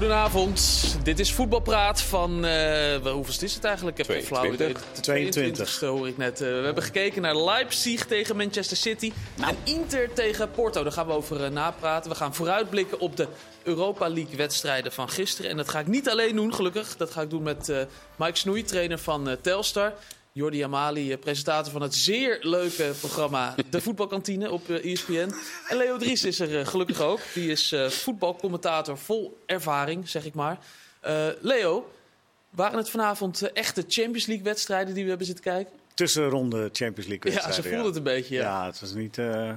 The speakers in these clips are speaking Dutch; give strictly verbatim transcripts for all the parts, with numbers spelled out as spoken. Goedenavond, dit is Voetbalpraat van, uh, hoeveel is het eigenlijk? Ik heb geen flauw idee. tweeëntwintig hoor ik net. Uh, we hebben gekeken naar Leipzig tegen Manchester City nou. en Inter tegen Porto. Daar gaan we over uh, napraten. We gaan vooruitblikken op de Europa League wedstrijden van gisteren. En dat ga ik niet alleen doen, gelukkig. Dat ga ik doen met uh, Mike Snoei, trainer van uh, Telstar. Jordi Amali, presentator van het zeer leuke programma De Voetbalkantine op E S P N. En Leo Dries is er gelukkig ook. Die is voetbalcommentator vol ervaring, zeg ik maar. Uh, Leo, waren het vanavond echte Champions League wedstrijden die we hebben zitten kijken? Tussenronde Champions League wedstrijden. Ja, ze voelden het een beetje. Ja, ja het was niet... Uh...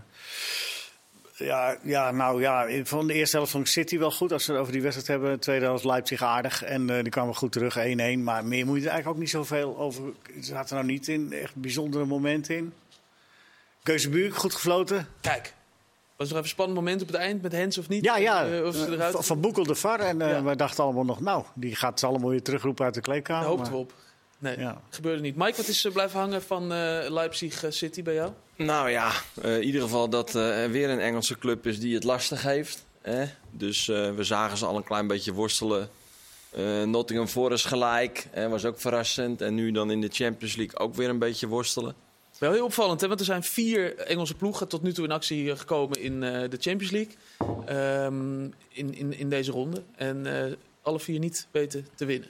Ja, ja, nou ja, van de eerste helft vond ik City wel goed als ze het over die wedstrijd hebben. De tweede helft Leipzig aardig en uh, die kwamen goed terug, één-één. Maar meer moet je er eigenlijk ook niet zoveel over... Ze zaten er nou niet in, echt bijzondere momenten in. Keuzebuurk, goed gefloten. Kijk, was er even een spannend moment op het eind met Hens of niet? Ja, ja, uh, of ze eruit... Van Boekel de V A R en uh, ja. wij dachten allemaal nog, nou, die gaat ze allemaal weer terugroepen uit de kleedkamer. Daar hoopten we op. Nee, ja. gebeurde niet. Mike, wat is uh, blijven hangen van uh, Leipzig uh, City bij jou? Nou ja, uh, in ieder geval dat er uh, weer een Engelse club is die het lastig heeft. Hè? Dus uh, we zagen ze al een klein beetje worstelen. Uh, Nottingham Forest gelijk, hè, was ook verrassend. En nu dan in de Champions League ook weer een beetje worstelen. Wel heel opvallend, hè? Want er zijn vier Engelse ploegen tot nu toe in actie gekomen in uh, de Champions League. Um, in, in, in deze ronde. En uh, alle vier niet weten te winnen.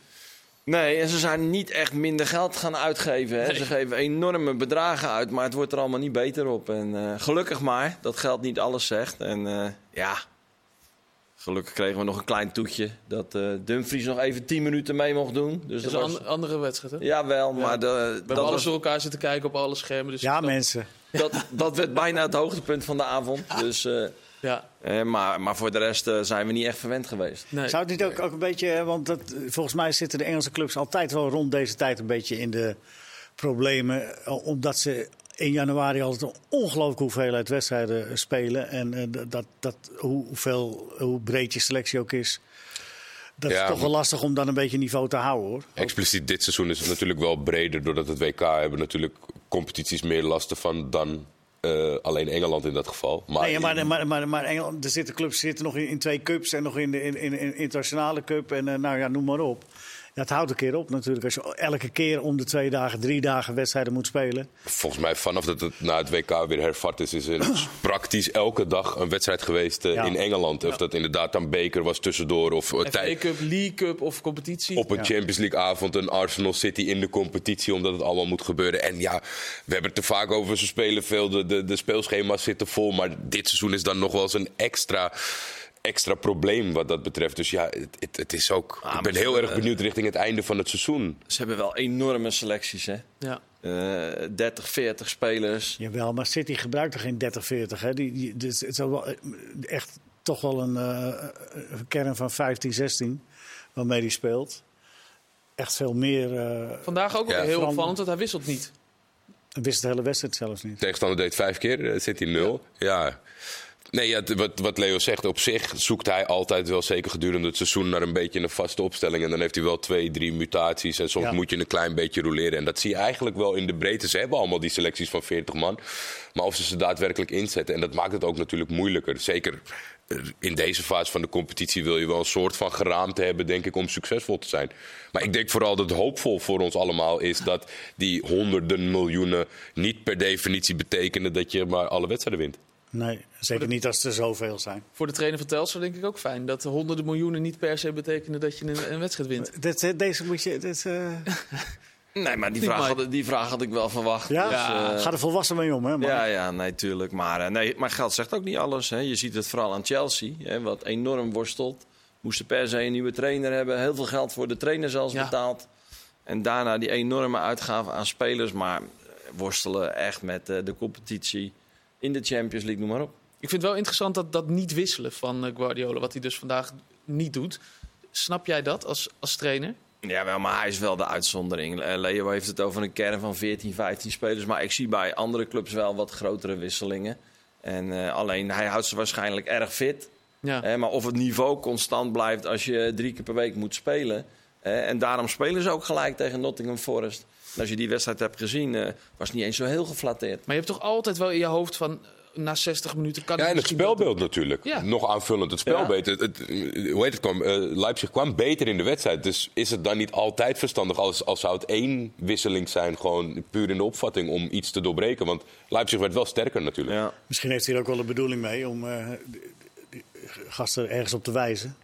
Nee, en ze zijn niet echt minder geld gaan uitgeven. Hè. Nee. Ze geven enorme bedragen uit, maar het wordt er allemaal niet beter op. En uh, gelukkig maar, dat geld niet alles zegt. En uh, ja, gelukkig kregen we nog een klein toetje dat uh, Dumfries nog even tien minuten mee mocht doen. Dus dat is was... een andere wedstrijd, hè? Jawel, ja. maar... De, we hebben alles was... door elkaar zitten kijken op alle schermen. Dus ja, dat, mensen. Dat, dat werd bijna het hoogtepunt van de avond, dus... Uh, Ja. Eh, maar, maar voor de rest uh, zijn we niet echt verwend geweest. Nee. Zou het niet ook, ook een beetje... Want dat, volgens mij zitten de Engelse clubs altijd wel rond deze tijd een beetje in de problemen. Omdat ze in januari altijd een ongelooflijke hoeveelheid wedstrijden spelen. En uh, dat, dat, hoeveel, hoe breed je selectie ook is. Dat ja, is toch wel lastig om dan een beetje niveau te houden, hoor. Expliciet dit seizoen is het natuurlijk wel breder. Doordat het W K hebben natuurlijk competities meer lasten van dan... Uh, alleen Engeland in dat geval. Maar, nee, maar, maar, maar, maar Engeland, er zitten clubs zitten nog in, in twee cups en nog in de in, in internationale cup. En uh, nou ja, noem maar op. Dat houdt een keer op natuurlijk. Als je elke keer om de twee dagen, drie dagen wedstrijden moet spelen. Volgens mij vanaf dat het na het W K weer hervat is, is er praktisch elke dag een wedstrijd geweest uh, ja. in Engeland. Of ja. dat inderdaad dan beker was tussendoor. Of uh, tijd. F A Cup, League Cup of competitie. Op een ja. Champions League avond een Arsenal City in de competitie, omdat het allemaal moet gebeuren. En ja, we hebben het te vaak over, ze spelen veel, de, de, de speelschema's zitten vol. Maar dit seizoen is dan nog wel eens een extra... extra probleem wat dat betreft. Dus ja, het, het, het is ook... Ah, ik ben heel erg benieuwd uh, richting het einde van het seizoen. Ze hebben wel enorme selecties, hè? Ja. Uh, dertig, veertig spelers. Jawel, maar City gebruikt er geen dertig, veertig, hè? Die, die, dus het is wel echt toch wel een uh, kern van vijftien, zestien waarmee die speelt. Echt veel meer... Uh, Vandaag ook ja. heel van... opvallend, want hij wisselt niet. Hij wisselt de hele wedstrijd zelfs niet. Tegenstander deed vijf keer, City nul. Ja... ja. Nee, ja, wat, wat Leo zegt, op zich zoekt hij altijd wel zeker gedurende het seizoen naar een beetje een vaste opstelling. En dan heeft hij wel twee, drie mutaties en soms ja. moet je een klein beetje roleren. En dat zie je eigenlijk wel in de breedte. Ze hebben allemaal die selecties van veertig man. Maar of ze ze daadwerkelijk inzetten, en dat maakt het ook natuurlijk moeilijker. Zeker in deze fase van de competitie wil je wel een soort van geraamte hebben, denk ik, om succesvol te zijn. Maar ik denk vooral dat het hoopvol voor ons allemaal is dat die honderden miljoenen niet per definitie betekenen dat je maar alle wedstrijden wint. Nee, zeker de, niet als er zoveel zijn. Voor de trainer van Telstar denk ik ook fijn. Dat honderden miljoenen niet per se betekenen dat je een, een wedstrijd wint. Dat, deze moet je... Dat, uh... nee, maar die vraag, had, die vraag had ik wel verwacht. Ja? Dus, ja. Uh... Ga er volwassen mee om, hè? Maar... Ja, ja, nee, tuurlijk. Maar, uh, nee, maar geld zegt ook niet alles. Hè. Je ziet het vooral aan Chelsea, hè, wat enorm worstelt. Moesten per se een nieuwe trainer hebben. Heel veel geld voor de trainer zelfs ja. betaald. En daarna die enorme uitgaven aan spelers. Maar worstelen echt met uh, de competitie... In de Champions League, noem maar op. Ik vind het wel interessant dat dat niet wisselen van uh, Guardiola... wat hij dus vandaag niet doet. Snap jij dat als, als trainer? Ja, wel, maar hij is wel de uitzondering. Uh, Leo heeft het over een kern van veertien, vijftien spelers. Maar ik zie bij andere clubs wel wat grotere wisselingen. En uh, alleen, hij houdt ze waarschijnlijk erg fit. Ja. Uh, maar of het niveau constant blijft als je drie keer per week moet spelen... Uh, en daarom spelen ze ook gelijk tegen Nottingham Forest. En als je die wedstrijd hebt gezien, uh, was het niet eens zo heel geflatteerd. Maar je hebt toch altijd wel in je hoofd van... na zestig minuten kan ja, en het spelbeeld beter... natuurlijk. Ja. Nog aanvullend. Het spelbeeld. Ja. Hoe heet het? Kwam, uh, Leipzig kwam beter in de wedstrijd. Dus is het dan niet altijd verstandig als, als zou het één wisseling zijn, gewoon puur in de opvatting om iets te doorbreken? Want Leipzig werd wel sterker natuurlijk. Ja. Misschien heeft hij er ook wel een bedoeling mee om uh, gasten ergens op te wijzen.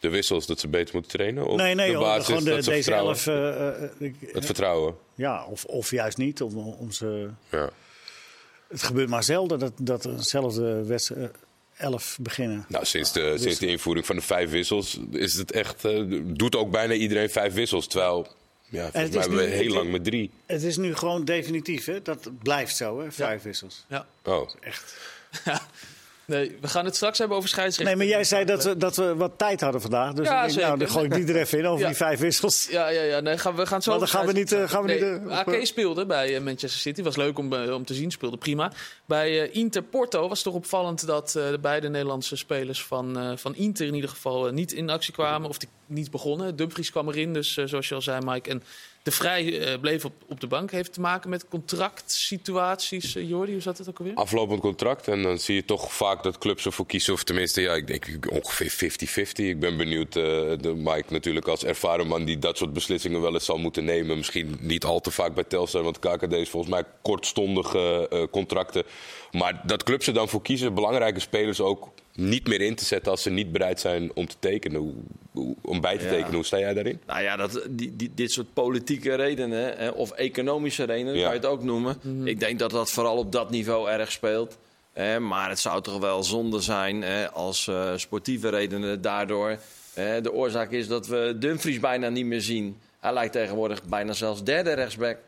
De wissels, dat ze beter moeten trainen? Of nee, nee, de basis, gewoon de, dat ze deze elf... Uh, uh, het vertrouwen? Ja, of, of juist niet. Om, om ze... ja. Het gebeurt maar zelden dat, dat dezelfde wedstrijd... elf beginnen. Nou, sinds de, sinds de invoering van de vijf wissels is het echt... Uh, doet ook bijna iedereen vijf wissels, terwijl... Ja, volgens mij hebben we heel lang met drie. Het is nu gewoon definitief, hè? Dat blijft zo, hè? Vijf ja. wissels. Ja. Oh. Echt. Nee, we gaan het straks hebben over scheidsrechten. Nee, maar jij zei dat we, dat we wat tijd hadden vandaag. Dus ja, ik denk, nou, dan gooi ik die er even in over ja. die vijf wissels. Ja, ja, ja. Nee, gaan we, we gaan zo. Maar dan gaan we niet. Uh, gaan we nee, niet uh, A K speelde bij Manchester City. Was leuk om, uh, om te zien. Speelde prima. Bij uh, Inter Porto was het toch opvallend dat uh, de beide Nederlandse spelers van, uh, van Inter in ieder geval uh, niet in actie kwamen. Of die niet begonnen. Dumfries kwam erin, dus uh, zoals je al zei, Mike. En De Vrij uh, bleef op, op de bank. Heeft te maken met contractsituaties. Uh, Jordi, hoe zat het ook alweer? Aflopend contract. En dan zie je toch vaak dat clubs ervoor kiezen. Of tenminste, ja, ik denk ongeveer fifty fifty. Ik ben benieuwd. Uh, de Mike natuurlijk als ervaren man die dat soort beslissingen wel eens zal moeten nemen. Misschien niet al te vaak bij Telstar. Want K K D is volgens mij kortstondige uh, contracten. Maar dat clubs er dan voor kiezen. Belangrijke spelers ook niet meer in te zetten als ze niet bereid zijn om te tekenen. Om bij te tekenen, ja. Hoe sta jij daarin? Nou ja, dat, die, die, dit soort politieke redenen, hè, of economische redenen, ja. Kan je het ook noemen. Mm-hmm. Ik denk dat dat vooral op dat niveau erg speelt. Eh, maar het zou toch wel zonde zijn eh, als uh, sportieve redenen daardoor... Eh, de oorzaak is dat we Dumfries bijna niet meer zien. Hij lijkt tegenwoordig bijna zelfs derde rechtsback.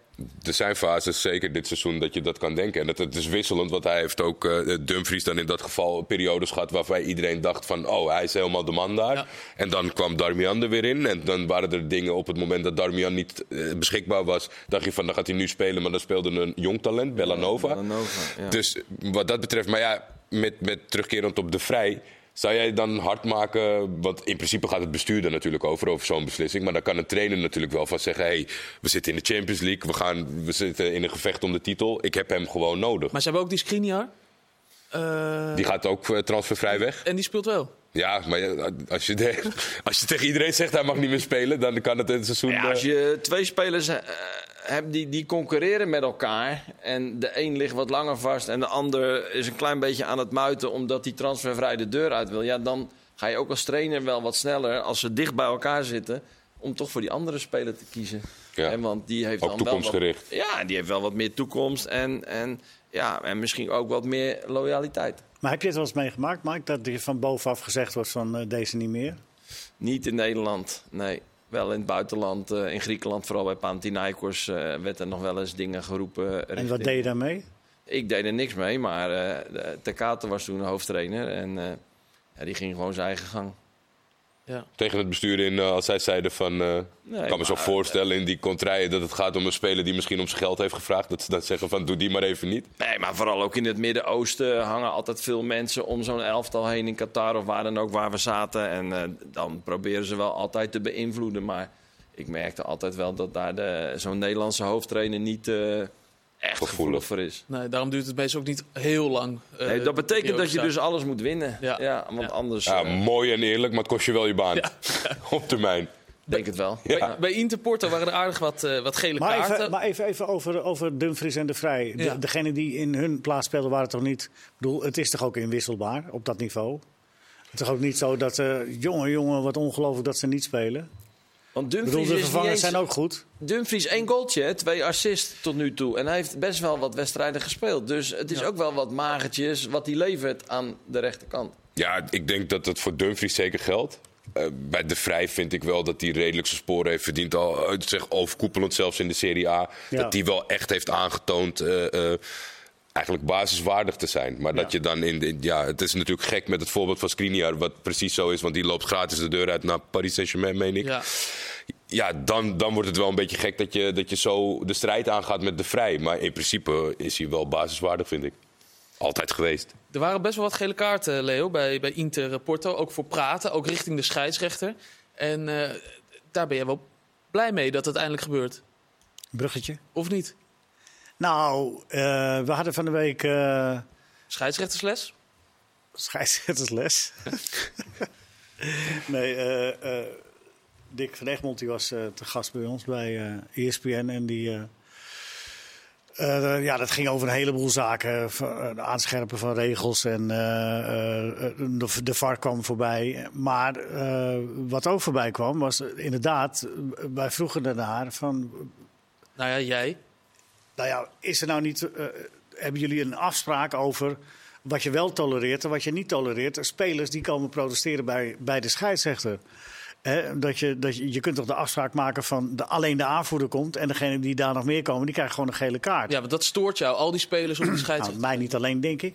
Er zijn fases, zeker dit seizoen, dat je dat kan denken. En dat, het is wisselend, want hij heeft ook uh, Dumfries dan in dat geval periodes gehad... waarbij iedereen dacht van, oh, hij is helemaal de man daar. Ja. En dan kwam Darmian er weer in. En dan waren er dingen op het moment dat Darmian niet uh, beschikbaar was... dacht je van, dan gaat hij nu spelen, maar dan speelde een jong talent, Bellanova. Ja, Bellanova ja. Dus wat dat betreft, maar ja, met, met terugkerend op De Vrij... Zou jij dan hard maken, want in principe gaat het bestuur er natuurlijk over, over zo'n beslissing. Maar dan kan een trainer natuurlijk wel van zeggen, hey, we zitten in de Champions League, we, gaan, we zitten in een gevecht om de titel. Ik heb hem gewoon nodig. Maar ze hebben ook die Skriniar. Uh... Die gaat ook transfervrij weg. En die speelt wel. Ja, maar als je, de, als je tegen iedereen zegt hij mag niet meer spelen, dan kan het in het seizoen... Ja, als je twee spelers uh, hebt die, die concurreren met elkaar en de een ligt wat langer vast en de ander is een klein beetje aan het muiten omdat hij transfervrij de deur uit wil, ja, dan ga je ook als trainer wel wat sneller als ze dicht bij elkaar zitten om toch voor die andere speler te kiezen. Ja. En want die heeft ook dan toekomstgericht. Wel wat, ja, die heeft wel wat meer toekomst en, en, ja, en misschien ook wat meer loyaliteit. Maar heb je het wel eens meegemaakt, Mike, dat er van bovenaf gezegd wordt van uh, deze niet meer? Niet in Nederland, nee. Wel in het buitenland, uh, in Griekenland, vooral bij Panathinaikos uh, werd er nog wel eens dingen geroepen. Uh, en wat deed je daarmee? Ik deed er niks mee, maar uh, Tecate was toen de hoofdtrainer en uh, ja, die ging gewoon zijn eigen gang. Ja. Tegen het bestuur in, uh, als zij zeiden van... Ik uh, nee, kan me zo voorstellen in die contraien dat het gaat om een speler die misschien om zijn geld heeft gevraagd. Dat ze dan zeggen van, doe die maar even niet. Nee, maar vooral ook in het Midden-Oosten hangen altijd veel mensen om zo'n elftal heen in Qatar of waar dan ook waar we zaten. En uh, dan proberen ze wel altijd te beïnvloeden. Maar ik merkte altijd wel dat daar de, zo'n Nederlandse hoofdtrainer niet... Uh, echt gevoelig voor is. Nee, daarom duurt het meestal ook niet heel lang. Uh, nee, dat betekent dat je dus alles moet winnen. Ja, ja want ja. anders... Ja, uh... mooi en eerlijk, maar het kost je wel je baan. Ja. Op termijn. Denk het wel. Ja. Bij, bij Inter Porto waren er aardig wat, uh, wat gele maar kaarten. Even, maar even, even over, over Dumfries en De Vrij. De, ja. Degene die in hun plaats speelden waren toch niet... Ik bedoel, het is toch ook inwisselbaar op dat niveau? Het is toch ook niet zo dat... Uh, jongen, jongen, wat ongelooflijk dat ze niet spelen. Want Dumfries bedoel, de vervangers eens... zijn ook goed. Dumfries één goaltje, twee assists tot nu toe. En hij heeft best wel wat wedstrijden gespeeld. Dus het is ja. ook wel wat magertjes wat hij levert aan de rechterkant. Ja, ik denk dat dat voor Dumfries zeker geldt. Uh, bij De Vrij vind ik wel dat hij redelijk zijn sporen heeft verdiend. Al uh, zeg, overkoepelend zelfs in de Serie A. Ja. Dat hij wel echt heeft aangetoond... Uh, uh, eigenlijk basiswaardig te zijn. Maar ja. dat je dan in, in... Ja, het is natuurlijk gek met het voorbeeld van Skriniar... wat precies zo is, want die loopt gratis de deur uit... naar Paris Saint-Germain, meen ik. Ja, ja dan, dan wordt het wel een beetje gek dat je, dat je zo de strijd aangaat met De Vrij. Maar in principe is hij wel basiswaardig, vind ik. Altijd geweest. Er waren best wel wat gele kaarten, Leo, bij, bij Inter Porto. Ook voor praten, ook richting de scheidsrechter. En uh, daar ben je wel blij mee dat het eindelijk gebeurt. Bruggetje. Of niet? Nou, uh, we hadden van de week... Uh... Scheidsrechtersles? Scheidsrechtersles? nee, uh, uh, Dick van Egmond die was uh, te gast bij ons bij uh, E S P N. En die, uh, uh, ja, dat ging over een heleboel zaken. Uh, aanscherpen van regels en uh, uh, de, de V A R kwam voorbij. Maar uh, wat ook voorbij kwam was uh, inderdaad... Wij vroegen daarna van... Nou ja, jij... Nou ja, is er nou niet, uh, hebben jullie een afspraak over wat je wel tolereert en wat je niet tolereert? Spelers die komen protesteren bij, bij de scheidsrechter. He, dat je, dat je, je kunt toch de afspraak maken van de, alleen de aanvoerder komt... en degene die daar nog meer komen, die krijgen gewoon een gele kaart. Ja, want dat stoort jou, al die spelers op de scheidsrechter? Nou, mij niet alleen, denk ik.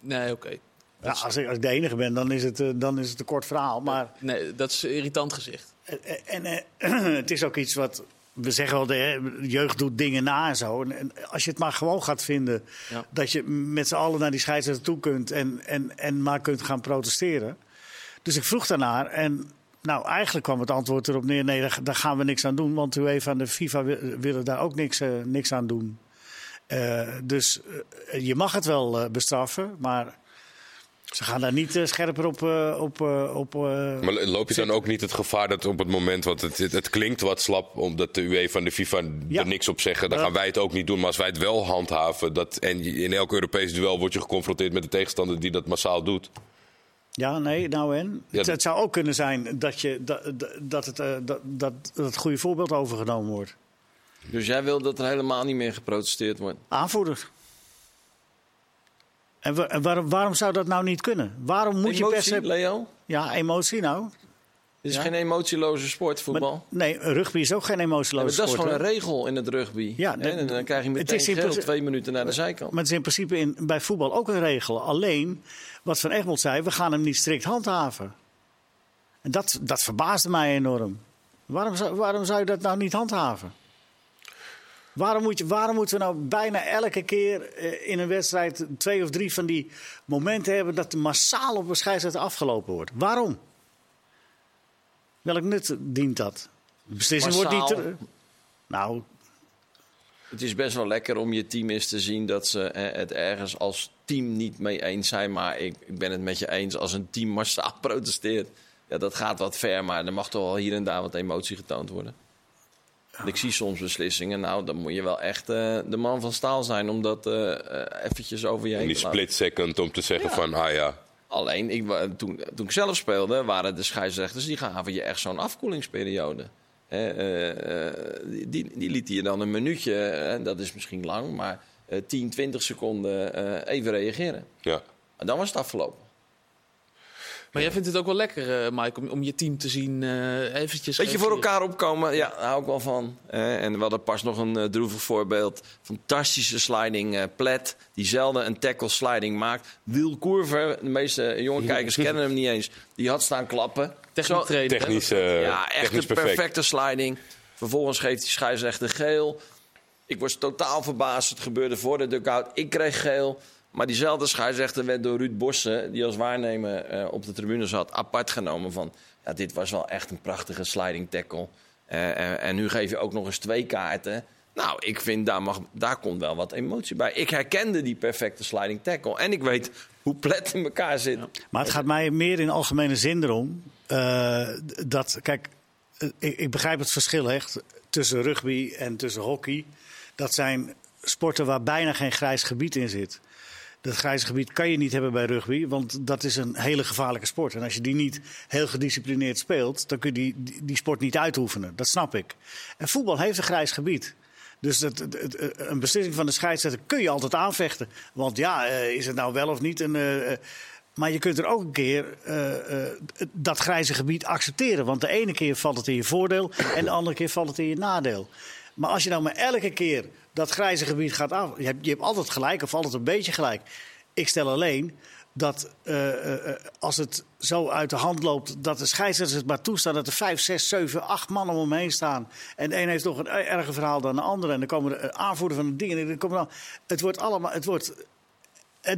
Nee, oké. Okay. Ja, als, ik, als ik de enige ben, dan is het, uh, dan is het een kort verhaal. Maar... Nee, dat is een irritant gezicht. En, en uh, het is ook iets wat... We zeggen wel, de jeugd doet dingen na en zo. En als je het maar gewoon gaat vinden... Ja. Dat je met z'n allen naar die scheidsrechter toe kunt... En, en, en maar kunt gaan protesteren. Dus ik vroeg daarnaar. En nou, eigenlijk kwam het antwoord erop neer... nee, daar, daar gaan we niks aan doen. Want UEFA en de FIFA willen daar ook niks, uh, niks aan doen. Uh, dus uh, je mag het wel uh, bestraffen, maar... Ze gaan daar niet uh, scherper op... Uh, op, uh, op uh, maar loop je dan ook niet het gevaar dat op het moment... want het, het, het klinkt wat slap omdat de UEFA en de FIFA ja. er niks op zeggen... dan uh, gaan wij het ook niet doen. Maar als wij het wel handhaven... Dat, en in elk Europees duel word je geconfronteerd met de tegenstander die dat massaal doet. Ja, nee, nou en? Ja, het, het zou ook kunnen zijn dat, je, dat, dat, het, uh, dat, dat het goede voorbeeld overgenomen wordt. Dus jij wil dat er helemaal niet meer geprotesteerd wordt? Aanvoerder. En, wa- en waarom, waarom zou dat nou niet kunnen? Waarom moet emotie, je per se... Leo? Ja, emotie nou. Het is ja. geen emotieloze sport, voetbal. Maar, nee, rugby is ook geen emotieloze ja, sport. Dat is gewoon hoor. Een regel in het rugby. Ja, de, en dan krijg je meteen geel principe, twee minuten naar de zijkant. Maar het is in principe in, bij voetbal ook een regel. Alleen, wat Van Egmond zei, we gaan hem niet strikt handhaven. En dat, dat verbaasde mij enorm. Waarom zou, waarom zou je dat nou niet handhaven? Waarom, moet je, waarom moeten we nou bijna elke keer in een wedstrijd twee of drie van die momenten hebben... dat massaal op een scheidsrechter afgelopen wordt? Waarom? Welk nut dient dat? De beslissing massaal. Wordt niet... Ter... Nou... Het is best wel lekker om je team eens te zien dat ze het ergens als team niet mee eens zijn. Maar ik, ik ben het met je eens als een team massaal protesteert. Ja, dat gaat wat ver, maar er mag toch wel hier en daar wat emotie getoond worden. Ik zie soms beslissingen, nou, dan moet je wel echt uh, de man van staal zijn... om dat uh, eventjes over je heen te laten. Die split second om te zeggen ja. van, ah ja. Alleen, ik, toen, toen ik zelf speelde, waren de scheidsrechters... die gaven je echt zo'n afkoelingsperiode. Hè, uh, uh, die, die lieten je dan een minuutje, hè, dat is misschien lang... maar uh, tien, twintig seconden uh, even reageren. Ja. En dan was het afgelopen. Maar jij vindt het ook wel lekker, Mike, om, om je team te zien uh, eventjes... Weet je, voor elkaar opkomen, ja, daar hou ik wel van. Eh, en we hadden pas nog een uh, droevig voorbeeld. Fantastische sliding uh, Plet, die zelden een tackle sliding maakt. Wil Courver, de meeste jonge kijkers kennen hem niet eens. Die had staan klappen. Technisch, Zo, technisch uh, Ja, echt een perfecte perfect. sliding. Vervolgens geeft die scheidsrechter geel. Ik was totaal verbaasd, het gebeurde voor de dugout. Ik kreeg geel. Maar diezelfde scheidsrechter werd door Ruud Bossen, die als waarnemer uh, op de tribune zat, apart genomen van... Ja, dit was wel echt een prachtige sliding tackle. Uh, en, en nu geef je ook nog eens twee kaarten. Nou, ik vind, daar, mag, daar komt wel wat emotie bij. Ik herkende die perfecte sliding tackle. En ik weet hoe Plet in elkaar zit. Ja. Maar het gaat mij meer in algemene zin erom. Uh, dat, kijk, uh, ik, ik begrijp het verschil echt tussen rugby en tussen hockey. Dat zijn sporten waar bijna geen grijs gebied in zit. Dat grijze gebied kan je niet hebben bij rugby, want dat is een hele gevaarlijke sport. En als je die niet heel gedisciplineerd speelt, dan kun je die, die, die sport niet uitoefenen. Dat snap ik. En voetbal heeft een grijs gebied. Dus dat, dat, een beslissing van de scheidsrechter kun je altijd aanvechten. Want ja, is het nou wel of niet? En, uh, maar je kunt er ook een keer uh, uh, dat grijze gebied accepteren. Want de ene keer valt het in je voordeel en de andere keer valt het in je nadeel. Maar als je nou maar elke keer dat grijze gebied gaat af... Je hebt, je hebt altijd gelijk of altijd een beetje gelijk. Ik stel alleen dat uh, uh, als het zo uit de hand loopt... dat de scheidsrechters het maar toestaan... dat er vijf, zes, zeven, acht mannen omheen staan. En de een heeft nog een erger verhaal dan de andere. En dan komen de aanvoerders van de dingen. En dan komen dan, het wordt allemaal... Het wordt,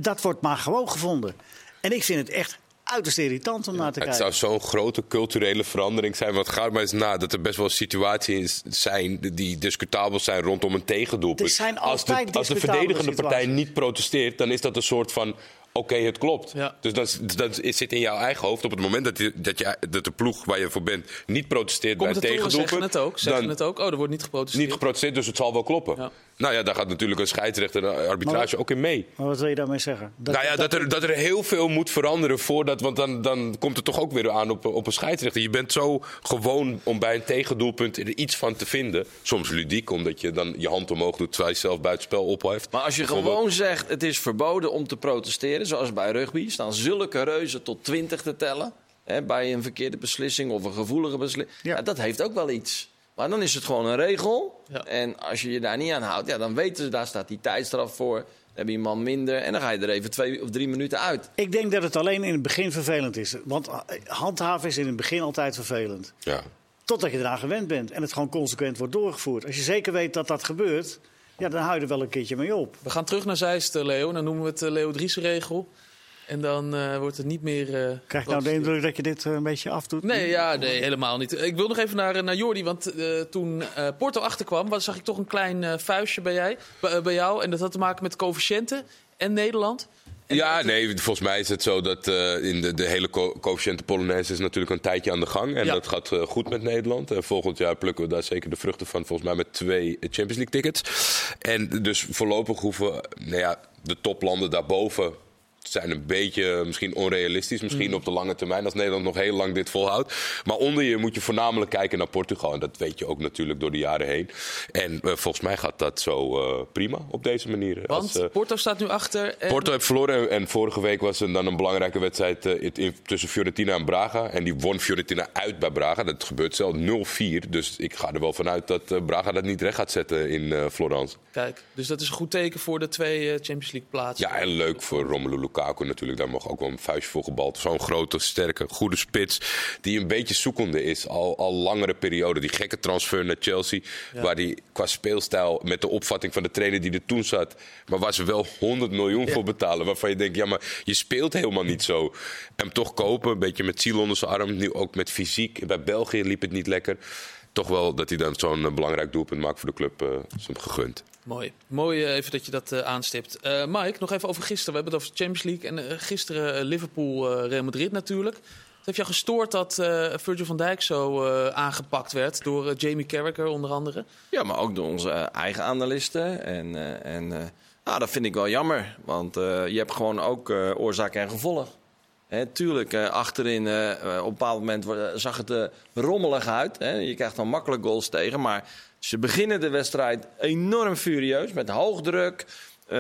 dat wordt maar gewoon gevonden. En ik vind het echt uiterst irritant om ja, naar te kijken. Het zou zo'n grote culturele verandering zijn. Want ga maar eens na dat er best wel situaties zijn die discutabel zijn rondom een tegendoelpunt. Er zijn altijd als, de, als de verdedigende situaties. Partij niet protesteert, dan is dat een soort van... Oké, okay, het klopt. Ja. Dus dat, dat zit in jouw eigen hoofd. Op het moment dat, je, dat, je, dat de ploeg waar je voor bent niet protesteert komt bij tegendoelpunt... Komt zeggen het ook. Zeggen het ook. Oh, er wordt niet geprotesteerd. Niet geprotesteerd, dus het zal wel kloppen. Ja. Nou ja, daar gaat natuurlijk een scheidsrechter en arbitrage wat, ook in mee. Maar wat wil je daarmee zeggen? Dat, nou ja, dat, dat, er, dat er heel veel moet veranderen voordat... Want dan, dan komt het toch ook weer aan op, op een scheidsrechter. Je bent zo gewoon om bij een tegendoelpunt er iets van te vinden. Soms ludiek, omdat je dan je hand omhoog doet terwijl je zelf buitenspel opheft. Maar als je gewoon zegt, het is verboden om te protesteren... Zoals bij rugby staan zulke reuzen tot twintig te tellen. Hè, bij een verkeerde beslissing of een gevoelige beslissing. Ja. Ja, dat heeft ook wel iets. Maar dan is het gewoon een regel. Ja. En als je je daar niet aan houdt, ja, dan weten ze, daar staat die tijdstraf voor. Dan heb je een man minder en dan ga je er even twee of drie minuten uit. Ik denk dat het alleen in het begin vervelend is. Want handhaven is in het begin altijd vervelend. Ja. Totdat je eraan gewend bent en het gewoon consequent wordt doorgevoerd. Als je zeker weet dat dat gebeurt... Ja, dan hou je er wel een keertje mee op. We gaan terug naar Zeist, Leo. Dan noemen we het de Leo Driesregel. En dan uh, wordt het niet meer... Uh, Krijg je nou de indruk dat je dit uh, een beetje afdoet? Nee, ja, nee, helemaal niet. Ik wil nog even naar, naar Jordi. Want uh, toen uh, Porto achterkwam, wat, zag ik toch een klein uh, vuistje bij, jij, bij, uh, bij jou. En dat had te maken met coëfficiënten en Nederland. En ja, dat... nee, volgens mij is het zo dat uh, in de, de hele co- coëfficiënten Polonaise is natuurlijk een tijdje aan de gang. En ja. dat gaat uh, goed met Nederland. En volgend jaar plukken we daar zeker de vruchten van, volgens mij met twee Champions League tickets. En dus voorlopig hoeven nou ja, de toplanden daarboven... zijn een beetje misschien onrealistisch. Misschien mm. op de lange termijn, als Nederland nog heel lang dit volhoudt. Maar onder je moet je voornamelijk kijken naar Portugal. En dat weet je ook natuurlijk door de jaren heen. En uh, volgens mij gaat dat zo uh, prima op deze manier. Want als, uh, Porto staat nu achter. En... Porto heeft verloren. En, en vorige week was er dan een belangrijke wedstrijd uh, in, tussen Fiorentina en Braga. En die won Fiorentina uit bij Braga. Dat gebeurt zelf nul vier. Dus ik ga er wel vanuit dat uh, Braga dat niet recht gaat zetten in uh, Florence. Kijk, dus dat is een goed teken voor de twee uh, Champions League plaatsen. Ja, en leuk voor Romelu Lukaku natuurlijk, daar mag ook wel een vuistje voor gebald. Zo'n grote, sterke, goede spits die een beetje zoekende is. Al, al langere periode. Die gekke transfer naar Chelsea. Ja. Waar hij qua speelstijl met de opvatting van de trainer die er toen zat. Maar waar ze wel honderd miljoen ja. voor betalen. Waarvan je denkt, ja, maar je speelt helemaal niet zo. Hem toch kopen, een beetje met ziel onder zijn arm. Nu ook met fysiek. Bij België liep het niet lekker. Toch wel dat hij dan zo'n belangrijk doelpunt maakt voor de club, uh, is hem gegund. Mooi. Mooi uh, even dat je dat uh, aanstipt. Uh, Mike, nog even over gisteren. We hebben het over de Champions League. En uh, gisteren uh, Liverpool, uh, Real Madrid natuurlijk. Het heeft jou gestoord dat uh, Virgil van Dijk zo uh, aangepakt werd door uh, Jamie Carragher onder andere? Ja, maar ook door onze uh, eigen analisten. En, uh, en uh, nou, dat vind ik wel jammer. Want uh, je hebt gewoon ook uh, oorzaak en gevolg. He, tuurlijk, eh, achterin eh, op een bepaald moment zag het eh, rommelig uit. Hè. Je krijgt dan makkelijk goals tegen. Maar ze beginnen de wedstrijd enorm furieus, met hoog druk. Uh,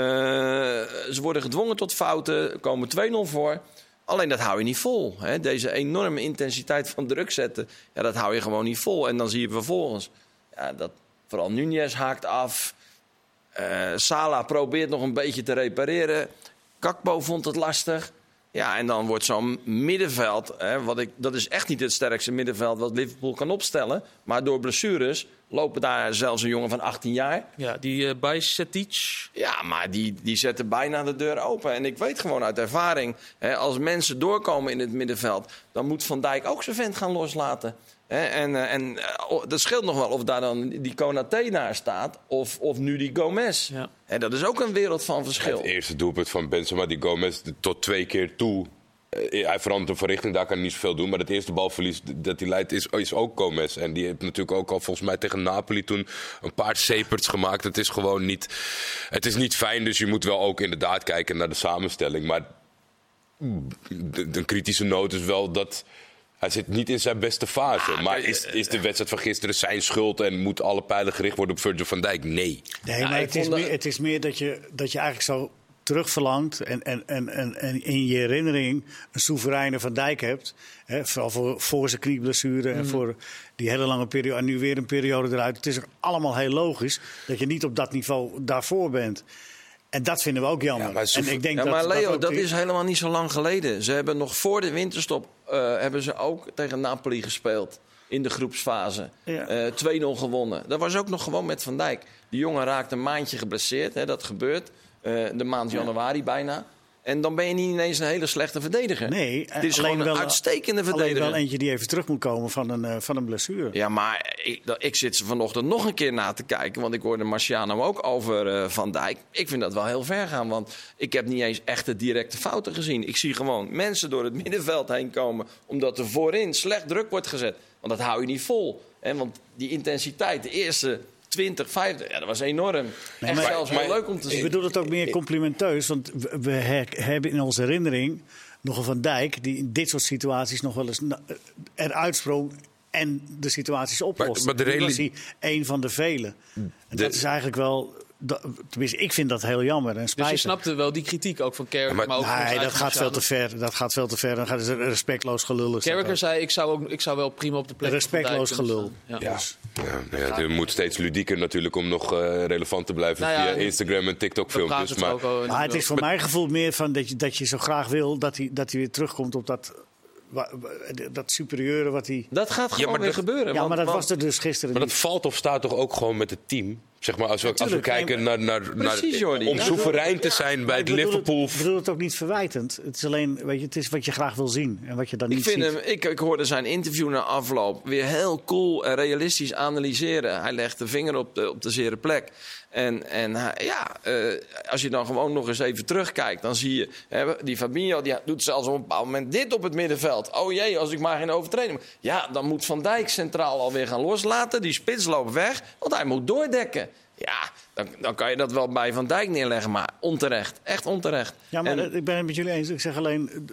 ze worden gedwongen tot fouten, komen twee nul voor. Alleen dat hou je niet vol. Hè. Deze enorme intensiteit van druk zetten, ja, dat hou je gewoon niet vol. En dan zie je vervolgens, ja, dat vooral Núñez haakt af. Uh, Salah probeert nog een beetje te repareren. Gakpo vond het lastig. Ja, en dan wordt zo'n middenveld, hè, wat ik, dat is echt niet het sterkste middenveld wat Liverpool kan opstellen. Maar door blessures lopen daar zelfs een jongen van achttien jaar. Ja, die uh, Bajsetic. Ja, maar die, die zetten bijna de deur open. En ik weet gewoon uit ervaring, hè, als mensen doorkomen in het middenveld, dan moet Van Dijk ook zijn vent gaan loslaten. Hè, en en oh, dat scheelt nog wel of daar dan die Konaté naar staat of, of nu die Gomez. Ja. En dat is ook een wereld van verschil. Het eerste doelpunt van Benzema, die Gomez, tot twee keer toe. Uh, hij verandert de verrichting, daar kan hij niet zoveel doen. Maar dat eerste balverlies dat hij leidt, is, is ook Gomez. En die heeft natuurlijk ook al volgens mij tegen Napoli toen een paar zeeperts gemaakt. Het is gewoon niet, het is niet fijn, dus je moet wel ook inderdaad kijken naar de samenstelling. Maar een kritische noot is wel dat... Hij zit niet in zijn beste fase. Ah, maar is, is de wedstrijd van gisteren zijn schuld en moet alle pijlen gericht worden op Virgil van Dijk? Nee. Nee, maar het is meer, het is meer dat je, dat je eigenlijk zo terugverlangt en, en, en, en in je herinnering een soevereine Van Dijk hebt. Hè, vooral voor, voor zijn knieblessure en mm. voor die hele lange periode. En nu weer een periode eruit. Het is allemaal heel logisch dat je niet op dat niveau daarvoor bent. En dat vinden we ook jammer. Ja, maar, en ik denk ja, maar dat, Leo, dat, dat is helemaal niet zo lang geleden. Ze hebben nog voor de winterstop uh, hebben ze ook tegen Napoli gespeeld. In de groepsfase. Ja. Uh, twee nul gewonnen. Dat was ook nog gewoon met Van Dijk. Die jongen raakte een maandje geblesseerd. Hè, dat gebeurt. Uh, de maand januari ja. bijna. En dan ben je niet ineens een hele slechte verdediger. Nee, dit is gewoon een wel, uitstekende verdediger. Alleen wel eentje die even terug moet komen van een, van een blessure. Ja, maar ik, ik zit ze vanochtend nog een keer na te kijken. Want ik hoorde Marciano ook over uh, Van Dijk. Ik vind dat wel heel ver gaan. Want ik heb niet eens echt de directe fouten gezien. Ik zie gewoon mensen door het middenveld heen komen. Omdat er voorin slecht druk wordt gezet. Want dat hou je niet vol. Hè? Want die intensiteit, de eerste... twintig, vijftig, ja, dat was enorm. Nee, echt maar, zelfs maar leuk om te zien. Ik bedoel het ook meer complimenteus, want we, we her, hebben in onze herinnering nogal Van Dijk... die in dit soort situaties nog wel eens na, eruit sprong en de situaties oplost. Maar, maar de reali- die was één van de velen. En de... dat is eigenlijk wel... Dat, tenminste, ik vind dat heel jammer en spijtig. Dus je snapte wel die kritiek ook van Carragher. Ja, maar, maar ook nee, dat gaat, veel te ver, dat gaat veel te ver. Dan gaat het respectloos gelul. Carragher zei, ik zou, ook, ik zou wel prima op de plek... Respectloos gelul. Ja. Ja. Dus. Ja, ja, het moet steeds ludieker natuurlijk om nog uh, relevant te blijven... Nou ja, via Instagram en TikTok filmpjes. Het maar, maar, maar het is voor mijn gevoel meer van dat je, dat je zo graag wil... dat hij, dat hij weer terugkomt op dat... dat superieure wat hij... Dat gaat gewoon ja, weer dat, gebeuren. Ja, maar want, dat was er dus gisteren Maar niet. Dat valt of staat toch ook gewoon met het team? Zeg maar, als we, als we kijken naar... naar, Precies, naar om soeverein te zijn ja, bij het Liverpool... Ik bedoel het ook niet verwijtend. Het is alleen weet je, het is wat je graag wil zien en wat je dan ik niet vind ziet. Hem, ik, ik hoorde zijn interview na afloop weer heel cool en realistisch analyseren. Hij legt de vinger op de, op de zere plek. En, en ja, uh, als je dan gewoon nog eens even terugkijkt... dan zie je, hè, die Fabinho die doet zelfs op een bepaald moment dit op het middenveld. Oh jee, als ik maar geen overtreding... Ja, dan moet Van Dijk centraal alweer gaan loslaten. Die spits loopt weg, want hij moet doordekken. Ja, dan, dan kan je dat wel bij Van Dijk neerleggen, maar onterecht. Echt onterecht. Ja, maar en, ik ben het met jullie eens. Ik zeg alleen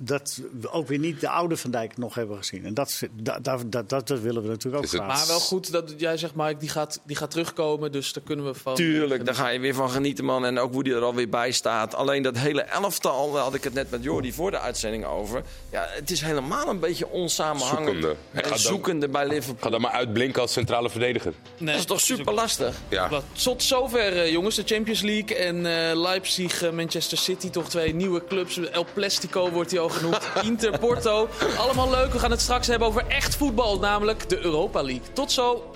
dat we ook weer niet de oude Van Dijk nog hebben gezien. En dat, dat, dat, dat, dat willen we natuurlijk ook graag. Maar wel goed dat jij zegt, Mike, die gaat, die gaat terugkomen. Dus daar kunnen we van... Tuurlijk, daar ga je weer van genieten, man. En ook hoe die er alweer bij staat. Alleen dat hele elftal, daar had ik het net met Jordi voor de uitzending over. Ja, het is helemaal een beetje onsamenhangend. Zoekende. En en zoekende dan, bij Liverpool. Ga dan maar uitblinken als centrale verdediger. Nee, dat is toch super lastig? Ja. Tot zover, jongens. De Champions League en uh, Leipzig, uh, Manchester City. Toch twee nieuwe clubs. El Plastico wordt hier genoemd. Inter, Porto. Allemaal leuk. We gaan het straks hebben over echt voetbal. Namelijk de Europa League. Tot zo.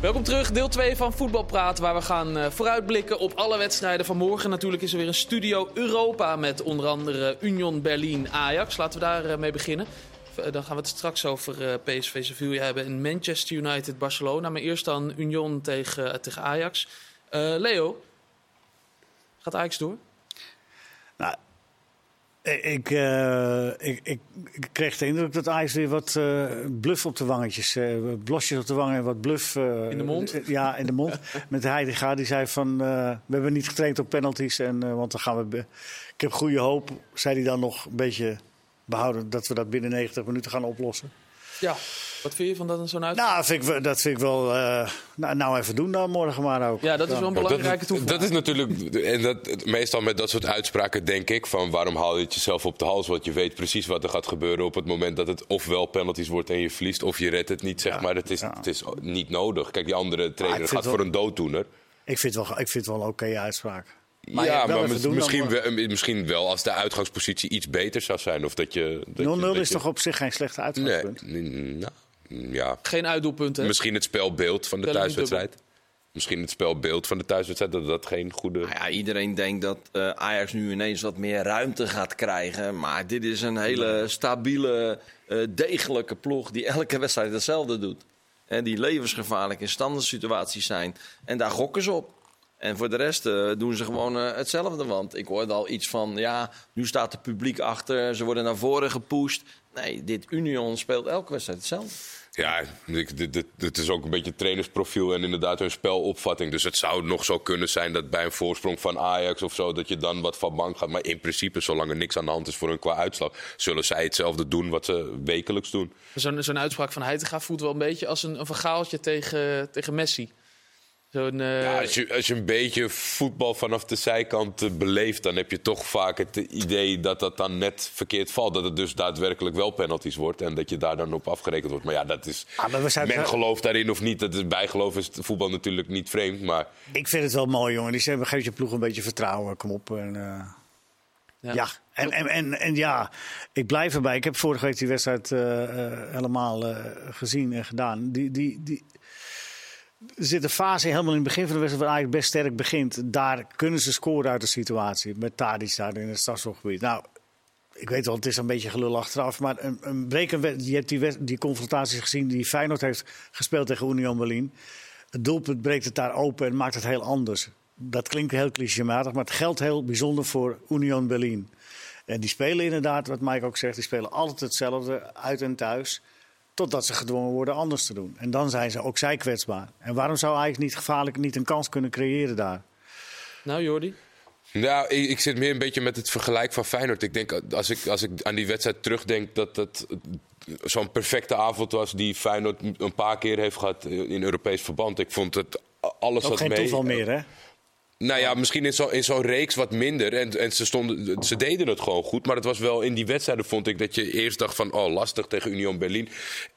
Welkom terug, deel twee van Voetbal Praat, waar we gaan vooruitblikken op alle wedstrijden van morgen. Natuurlijk is er weer een Studio Europa met onder andere Union Berlin, Ajax. Laten we daarmee beginnen. Dan gaan we het straks over P S V Sevilla hebben en Manchester United, Barcelona. Maar eerst dan Union tegen, tegen Ajax. Uh, Leo, gaat Ajax door? Nou, ik, uh, ik, ik, ik kreeg de indruk dat Ajax weer wat uh, bluff op de wangetjes. Uh, blosjes op de wangen en wat bluff. Uh, in de mond? Uh, ja, in de mond. Met Heitinga, die zei van, uh, we hebben niet getraind op penalties. En, uh, want dan gaan we... Be- ik heb goede hoop, zei hij dan nog een beetje... behouden dat we dat binnen negentig minuten gaan oplossen. Ja, wat vind je van dat zo'n uitspraak? Nou, vind ik, dat vind ik wel... Uh, nou, nou even doen dan, morgen maar ook. Ja, dat is wel een belangrijke toevoeging. Dat is natuurlijk... En dat, meestal met dat soort uitspraken denk ik van... waarom haal je het jezelf op de hals? Want je weet precies wat er gaat gebeuren op het moment dat het... ofwel penalties wordt en je verliest, of je redt het niet, zeg ja, maar. Het is, ja. het is niet nodig. Kijk, die andere trainer ah, gaat wel, voor een dooddoener. Ik vind het wel, ik vind wel een oké uitspraak. Maar ja, maar mis, misschien, wel, misschien wel als de uitgangspositie iets beter zou zijn. Of dat je, dat nul nul je, dat is je... toch op zich geen slecht uitgangspunt? Nee, nou, ja. Geen uitdoelpunt, hè? Misschien het spelbeeld van de Spel thuiswedstrijd. Misschien het spelbeeld van de thuiswedstrijd, dat dat geen goede... Nou ja, iedereen denkt dat uh, Ajax nu ineens wat meer ruimte gaat krijgen. Maar dit is een hele stabiele, uh, degelijke ploeg die elke wedstrijd hetzelfde doet. En die levensgevaarlijk in standaard situaties zijn. En daar gokken ze op. En voor de rest uh, doen ze gewoon uh, hetzelfde. Want ik hoorde al iets van, ja, nu staat het publiek achter. Ze worden naar voren gepusht. Nee, dit Union speelt elke wedstrijd hetzelfde. Ja, dit, dit, dit is ook een beetje trainersprofiel en inderdaad hun spelopvatting. Dus het zou nog zo kunnen zijn dat bij een voorsprong van Ajax of zo... dat je dan wat van bank gaat. Maar in principe, zolang er niks aan de hand is voor hun qua uitslag... zullen zij hetzelfde doen wat ze wekelijks doen. Zo'n, zo'n uitspraak van Heitinga voelt wel een beetje als een, een vergaaltje tegen, tegen Messi... Zo'n, uh... ja, als, je, als je een beetje voetbal vanaf de zijkant beleeft... dan heb je toch vaak het idee dat dat dan net verkeerd valt. Dat het dus daadwerkelijk wel penalties wordt... en dat je daar dan op afgerekend wordt. Maar ja, dat is... Ah, maar we zijn... Men gelooft daarin of niet. Dat is, bijgeloof is voetbal natuurlijk niet vreemd, maar... Ik vind het wel mooi, jongen. Die zeggen, geef je ploeg een beetje vertrouwen. Kom op en... Uh... Ja, ja. En, en, en, en ja, ik blijf erbij. Ik heb vorige week die wedstrijd uh, uh, helemaal uh, gezien en gedaan. Die, die, die... Er zit een fase helemaal in het begin van de wedstrijd waar Ajax best sterk begint. Daar kunnen ze scoren uit de situatie. Met Tadic daar in het strafschopgebied. Nou, ik weet wel, het is een beetje gelul achteraf. Maar een, een brekenwet, je hebt die, wet, die confrontaties gezien die Feyenoord heeft gespeeld tegen Union Berlin. Het doelpunt breekt het daar open en maakt het heel anders. Dat klinkt heel clichématig, maar het geldt heel bijzonder voor Union Berlin. En die spelen inderdaad, wat Mike ook zegt, die spelen altijd hetzelfde, uit en thuis. Totdat ze gedwongen worden anders te doen. En dan zijn ze ook zij kwetsbaar. En waarom zou Ajax niet gevaarlijk niet een kans kunnen creëren daar? Nou, Jordi? Nou, ik, ik zit meer een beetje met het vergelijk van Feyenoord. Ik denk, als ik, als ik aan die wedstrijd terugdenk, dat dat zo'n perfecte avond was die Feyenoord een paar keer heeft gehad in Europees verband. Ik vond het alles ook wat mee. Ook geen toeval meer, hè? Nou ja, misschien in, zo, in zo'n reeks wat minder. En, en ze, stonden, ze deden het gewoon goed. Maar het was wel in die wedstrijden, vond ik, dat je eerst dacht van... oh, lastig tegen Union Berlin.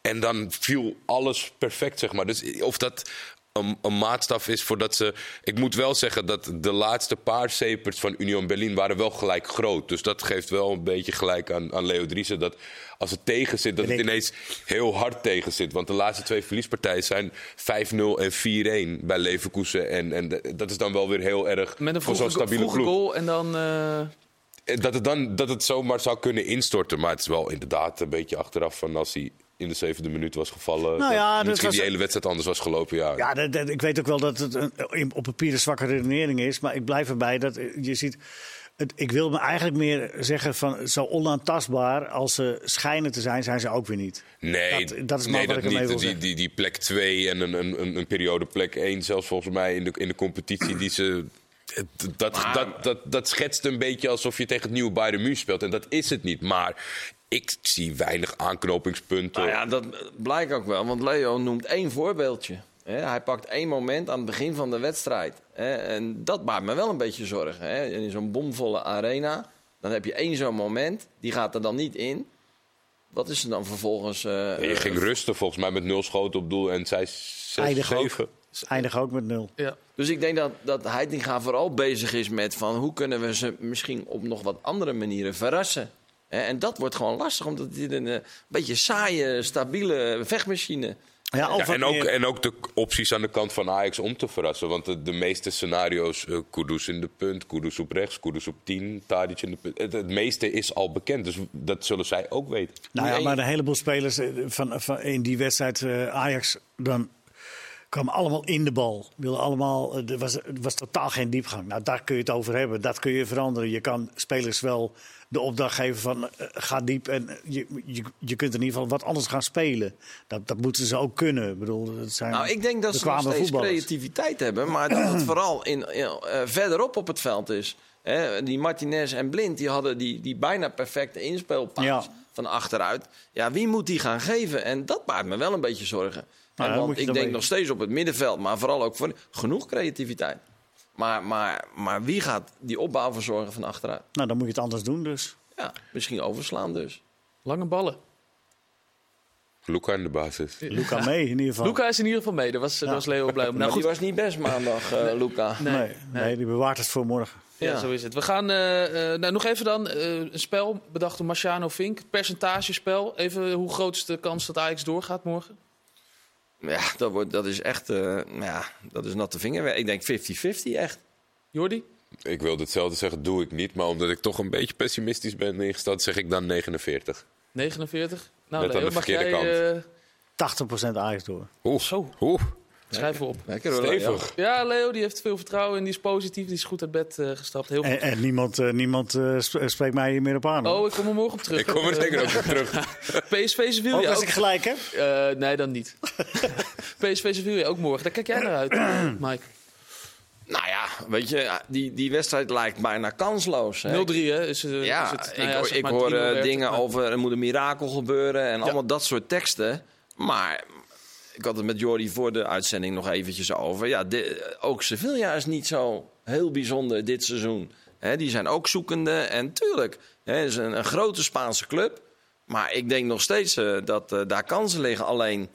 En dan viel alles perfect, zeg maar. Dus of dat een, een maatstaf is voordat ze... Ik moet wel zeggen dat de laatste paar sepers van Union Berlin waren wel gelijk groot. Dus dat geeft wel een beetje gelijk aan, aan Leo Driessen. Dat als het tegen zit, dat het ineens heel hard tegen zit. Want de laatste twee verliespartijen zijn vijf nul en vier een bij Leverkusen. En, en dat is dan wel weer heel erg voor zo'n stabiele ploeg. Met een vroege goal en dan... Uh... Dat het dan dat het zomaar zou kunnen instorten. Maar het is wel inderdaad een beetje achteraf van als hij in de zevende minuut was gevallen. Nou ja, dat misschien was... die hele wedstrijd anders was gelopen. Ja, ja dat, dat, ik weet ook wel dat het een, op papier een zwakke redenering is. Maar ik blijf erbij dat je ziet... Het, ik wil me eigenlijk meer zeggen van zo onaantastbaar als ze schijnen te zijn, zijn ze ook weer niet. Nee, dat, dat is maar nee, wat dat ik ermee wil zeggen. Die, die, die plek twee en een, een, een, een periode plek één zelfs volgens mij in de, in de competitie die ze... Dat, dat, dat, dat, dat schetst een beetje alsof je tegen het nieuwe Bayern München speelt. En dat is het niet, maar ik zie weinig aanknopingspunten. Nou ja, dat blijkt ook wel, want Leo noemt één voorbeeldje. He, hij pakt één moment aan het begin van de wedstrijd. He, en dat maakt me wel een beetje zorgen. He. In zo'n bomvolle arena, dan heb je één zo'n moment. Die gaat er dan niet in. Wat is er dan vervolgens? Uh, ja, je ging uh, rusten volgens mij met nul schoten op doel. En zij eindigen eindig ook met nul. Ja. Dus ik denk dat, dat Heitinga vooral bezig is met van hoe kunnen we ze misschien op nog wat andere manieren verrassen. He, en dat wordt gewoon lastig, omdat dit een, een beetje saaie, stabiele vechtmachine... Ja, ja, en, ook, meer... en ook de opties aan de kant van Ajax om te verrassen. Want de, de meeste scenario's, uh, Kudus in de punt, Kudus op rechts, Kudus op tien, Tadic in de punt. Het, het meeste is al bekend, dus dat zullen zij ook weten. Nou ja, maar een heleboel spelers van, van in die wedstrijd uh, Ajax dan kwamen allemaal in de bal. Allemaal, er was, was totaal geen diepgang. Nou, daar kun je het over hebben, dat kun je veranderen. Je kan spelers wel de opdracht geven van uh, ga diep en je, je, je kunt in ieder geval wat anders gaan spelen. Dat, dat moeten ze ook kunnen. Ik bedoel, dat zijn nou, ik denk dat ze nog steeds creativiteit hebben, maar dat het vooral in, in, uh, verderop op het veld is. Hè, die Martinez en Blind die hadden die, die bijna perfecte inspeelpaas ja. van achteruit. Ja, wie moet die gaan geven? En dat baart me wel een beetje zorgen. Ja, en, want ik denk mee... nog steeds op het middenveld, maar vooral ook voor genoeg creativiteit. Maar, maar, maar wie gaat die opbouw verzorgen van achteruit? Nou, dan moet je het anders doen dus. Ja, misschien overslaan dus. Lange ballen. Luca in de basis. Luca mee in ieder geval. Luca is in ieder geval mee, daar was, ja. daar was Leo blij om. Nou, die was niet best maandag, uh, Luca. Nee, nee, nee. nee, die bewaart het voor morgen. Ja, ja, zo is het. We gaan uh, uh, nou, nog even dan uh, een spel bedacht door Marciano Vink. Percentagespel. Even hoe groot is de kans dat Ajax doorgaat morgen? Ja, dat, wordt, dat is echt... Uh, ja, dat is natte vingerwerk. Ik denk vijftig vijftig echt. Jordi? Ik wilde hetzelfde zeggen, doe ik niet. Maar omdat ik toch een beetje pessimistisch ben ingesteld, zeg ik dan negenenveertig. negenenveertig? Nou, Leo, aan de verkeerde mag jij, kant. Uh... tachtig procent Ajax door. Oeh. Zo. Oeh. Schrijf we op. Lekker, stevig. Ja, Leo die heeft veel vertrouwen en die is positief. Die is goed uit bed uh, gestapt. Heel goed. En, en niemand, uh, niemand uh, spreekt mij hier meer op aan. Hoor. Oh, ik kom er morgen op terug. Ik kom er zeker uh, ook op terug. P S V Sevilla. Ook als ik gelijk heb? Uh, nee, dan niet. P S V Sevilla ook morgen. Daar kijk jij naar uit, Mike. Nou ja, weet je, die, die wedstrijd lijkt bijna kansloos. nul drie, hè? Is, uh, ja, is het, nou ik, ja, zeg ik maar hoor uh, dingen maar. Over er moet een mirakel gebeuren en ja. allemaal dat soort teksten. Maar... Ik had het met Jordi voor de uitzending nog eventjes over. Ja, de, ook Sevilla is niet zo heel bijzonder dit seizoen. He, die zijn ook zoekende. En tuurlijk, het is een, een grote Spaanse club. Maar ik denk nog steeds uh, dat uh, daar kansen liggen. Alleen,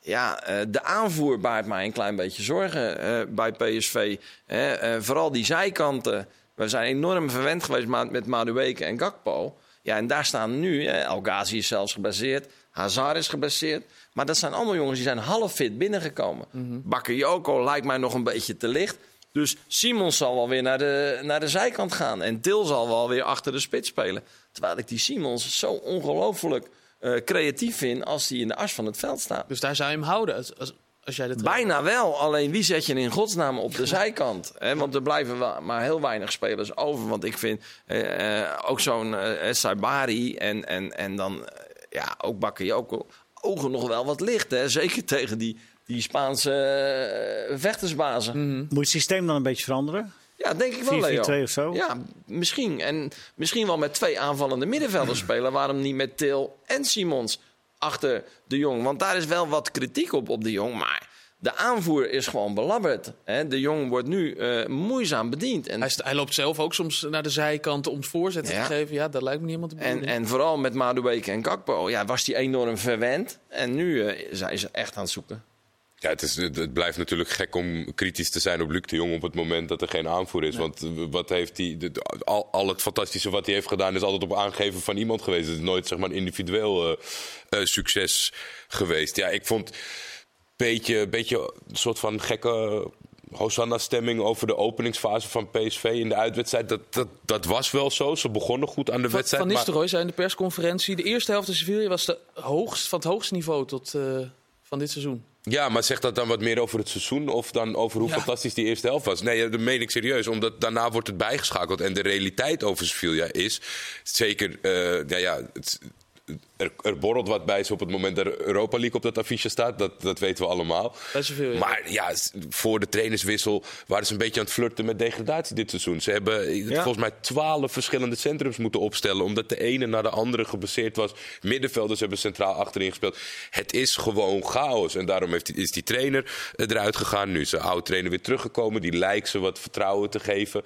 ja, uh, de aanvoer baart mij een klein beetje zorgen uh, bij P S V. He, uh, vooral die zijkanten. We zijn enorm verwend geweest met Madueke en Gakpo. Ja, en daar staan nu, hè, El Ghazi is zelfs geblesseerd, Hazard is geblesseerd. Maar dat zijn allemaal jongens die zijn half fit binnengekomen. Mm-hmm. Bakayoko lijkt mij nog een beetje te licht. Dus Simons zal wel weer naar de, naar de zijkant gaan. En Til zal wel weer achter de spits spelen. Terwijl ik die Simons zo ongelooflijk uh, creatief vind als die in de as van het veld staat. Dus daar zou je hem houden als, als, als jij dat... Bijna wel, alleen wie zet je in godsnaam op de zijkant? Hè? Want er blijven wel, maar heel weinig spelers over. Want ik vind uh, uh, ook zo'n uh, Saibari en, en, en dan uh, ja, ook Bakayoko ogen nog wel wat licht. Hè? Zeker tegen die... Die Spaanse uh, vechtersbazen. Mm-hmm. Moet je het systeem dan een beetje veranderen? Ja, denk ik wel, Leo. vier vier twee of zo? Ja, misschien. En misschien wel met twee aanvallende middenvelders spelen. Waarom niet met Til en Simons achter de Jong? Want daar is wel wat kritiek op, op de Jong. Maar de aanvoer is gewoon belabberd. Hè? De Jong wordt nu uh, moeizaam bediend. En hij, st- hij loopt zelf ook soms naar de zijkant om het voorzetten ja. te geven. Ja, daar lijkt me niemand op. En, en vooral met Madueke en Gakpo. Ja, was die enorm verwend. En nu uh, zijn ze echt aan het zoeken. Ja, het, is, het blijft natuurlijk gek om kritisch te zijn op Luc de Jong op het moment dat er geen aanvoer is. Nee. Want wat heeft die, de, de, al, al het fantastische wat hij heeft gedaan is altijd op aangeven van iemand geweest. Het is nooit zeg maar individueel uh, uh, succes geweest. Ja, ik vond een beetje, beetje een soort van gekke Hosanna-stemming over de openingsfase van P S V in de uitwedstrijd. Dat, dat, dat was wel zo. Ze begonnen goed aan de van, wedstrijd. Van Nistelrooy maar... zei in de persconferentie, de eerste helft van Sevilla was de hoogst, van het hoogste niveau tot, uh, van dit seizoen. Ja, maar zegt dat dan wat meer over het seizoen of dan over hoe ja. fantastisch die eerste helft was? Nee, dat meen ik serieus, omdat daarna wordt het bijgeschakeld. En de realiteit over Sevilla is zeker, uh, ja, ja het, er, er borrelt wat bij ze op het moment dat Europa League op dat affiche staat. Dat, dat weten we allemaal. Veel, ja. Maar ja, voor de trainerswissel waren ze een beetje aan het flirten met degradatie dit seizoen. Ze hebben ja. volgens mij twaalf verschillende centrums moeten opstellen, omdat de ene naar de andere gebaseerd was. Middenvelders hebben centraal achterin gespeeld. Het is gewoon chaos. En daarom heeft, is die trainer eruit gegaan. Nu is de oude trainer weer teruggekomen. Die lijkt ze wat vertrouwen te geven.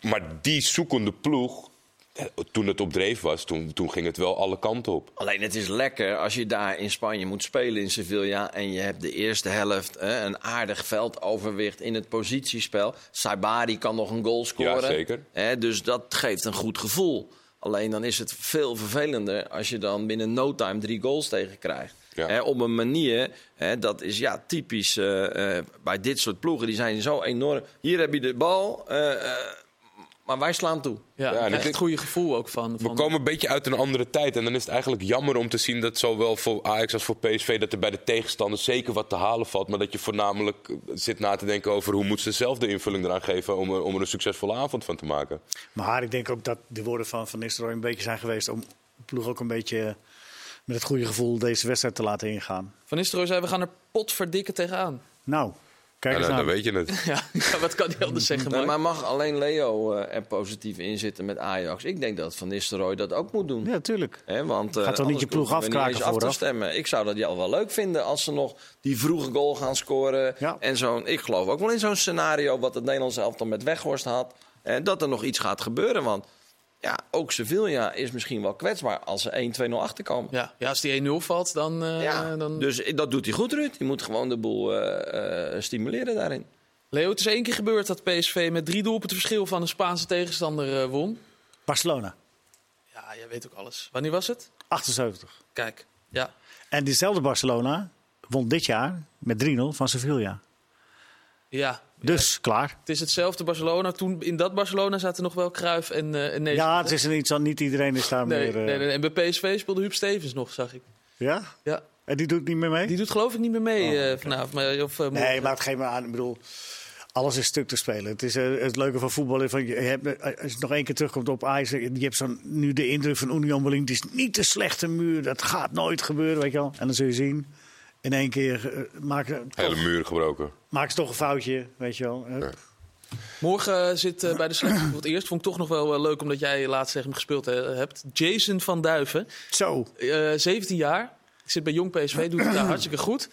Maar die zoekende ploeg... Ja, toen het op dreef was, toen, toen ging het wel alle kanten op. Alleen het is lekker als je daar in Spanje moet spelen in Sevilla... en je hebt de eerste helft hè, een aardig veldoverwicht in het positiespel. Saibari kan nog een goal scoren. Ja, zeker. Hè, dus dat geeft een goed gevoel. Alleen dan is het veel vervelender als je dan binnen no time drie goals tegen krijgt. Ja. Hè, op een manier, hè, dat is ja, typisch uh, uh, bij dit soort ploegen. Die zijn zo enorm. Hier heb je de bal... Uh, uh, Maar wij slaan toe. Ja, ja, echt het goede gevoel ook van, van... We komen een beetje uit een andere tijd. En dan is het eigenlijk jammer om te zien dat zowel voor Ajax als voor P S V... dat er bij de tegenstanders zeker wat te halen valt. Maar dat je voornamelijk zit na te denken over... hoe moeten ze zelf de invulling eraan geven om er, om er een succesvolle avond van te maken. Maar ik denk ook dat de woorden van Van Nistelrooy een beetje zijn geweest... om de ploeg ook een beetje met het goede gevoel deze wedstrijd te laten ingaan. Van Nistelrooy zei, we gaan er potverdikken tegenaan. Nou... Kijk eens ja, nou, dan weet je het. Ja, ja, wat kan die anders zeggen? Nee, maar mag alleen Leo uh, er positief in zitten met Ajax? Ik denk dat Van Nistelrooy dat ook moet doen. Ja, tuurlijk. He, want, uh, gaat toch niet je ploeg afkraken vooraf? Af te stemmen. Ik zou dat al wel leuk vinden als ze nog die vroege goal gaan scoren. Ja. En zo'n, ik geloof ook wel in zo'n scenario wat het Nederlands elftal met Weghorst had. Eh, dat er nog iets gaat gebeuren, want... Ja, ook Sevilla is misschien wel kwetsbaar als ze één twee nul achterkomen. Ja, ja, als die één nul valt, dan, uh, ja, dan... Dus dat doet hij goed, Ruud. Je moet gewoon de boel uh, uh, stimuleren daarin. Leo, het is één keer gebeurd dat P S V met drie doelpunten verschil van een Spaanse tegenstander uh, won. Barcelona. Ja, jij weet ook alles. Wanneer was het? achtenzeventig. Kijk, ja. En diezelfde Barcelona won dit jaar met drie nul van Sevilla. Ja. Dus, ja, klaar. Het is hetzelfde Barcelona. Toen, in dat Barcelona zaten nog wel Cruijff en, uh, en Neeskens. Ja, het is niet, niet iedereen is daar nee, meer... Uh... Nee, nee, en bij P S V speelde Huub Stevens nog, zag ik. Ja? Ja. En die doet niet meer mee? Die doet geloof ik niet meer mee oh, uh, vanavond. Okay. Maar, of, uh, nee, maar het geeft me aan. Ik bedoel, alles is stuk te spelen. Het is uh, het leuke van voetbal. Van, je hebt, als je nog één keer terugkomt op Ajax... Je hebt zo'n, nu de indruk van Union Berlin. Het is niet de slechte muur. Dat gaat nooit gebeuren, weet je wel. En dan zul je zien... In één keer uh, maken... Toch, hele muur gebroken. Maak ze toch een foutje, weet je wel. Ja. Morgen zit uh, bij de selectie voor het eerst. Vond ik toch nog wel uh, leuk, omdat jij laatst tegen hem gespeeld he- hebt. Jason van Duiven. Zo. Uh, zeventien jaar. Zit bij Jong P S V, doet het daar hartstikke goed.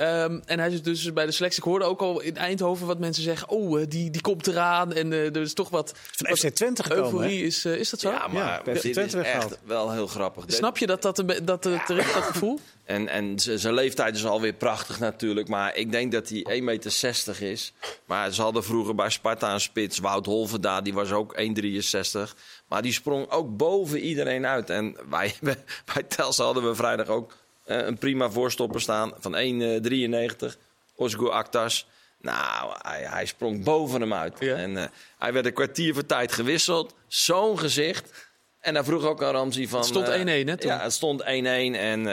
Um, en hij zit dus bij de selectie. Ik hoorde ook al in Eindhoven wat mensen zeggen. Oh, die, die komt eraan. En uh, er is toch wat... Van F C Twente gekomen, is, uh, is dat zo? Ja, maar ja, F C dit Twente is echt wel heel grappig. Snap je dat dat, dat, ja. dat gevoel? En, en zijn leeftijd is alweer prachtig natuurlijk. Maar ik denk dat hij één meter zestig is. Maar ze hadden vroeger bij Sparta een spits. Wout Holverda, die was ook één meter drieënzestig. Maar die sprong ook boven iedereen uit. En wij bij Telstar hadden we vrijdag ook... Uh, een prima voorstopper staan van één meter drieënnegentig. Osgoor Aktas. Nou, hij, hij sprong boven hem uit. Ja. En, uh, hij werd een kwartier voor tijd gewisseld. Zo'n gezicht. En hij vroeg ook aan Ramzi van... Het stond één-één, uh, hè, toen? Ja, het stond één-één. En uh,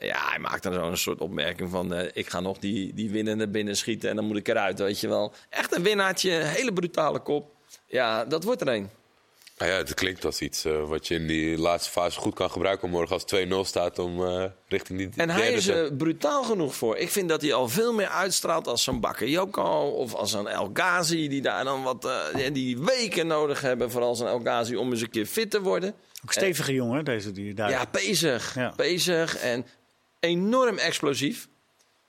ja, hij maakte dan zo'n soort opmerking van... Uh, ik ga nog die, die winnende binnen schieten en dan moet ik eruit, weet je wel. Echt een winnaartje, hele brutale kop. Ja, dat wordt er een. Nou ja, het klinkt als iets uh, wat je in die laatste fase goed kan gebruiken... om morgen als twee nul staat om uh, richting die derde. En hij is er uh, brutaal genoeg voor. Ik vind dat hij al veel meer uitstraalt als zo'n Bakayoko... of als een El Ghazi, die daar dan wat uh, die weken nodig hebben... vooral zo'n El Ghazi om eens een keer fit te worden. Ook stevige en, jongen, deze die daar... Ja, bezig. Ja. Bezig en enorm explosief.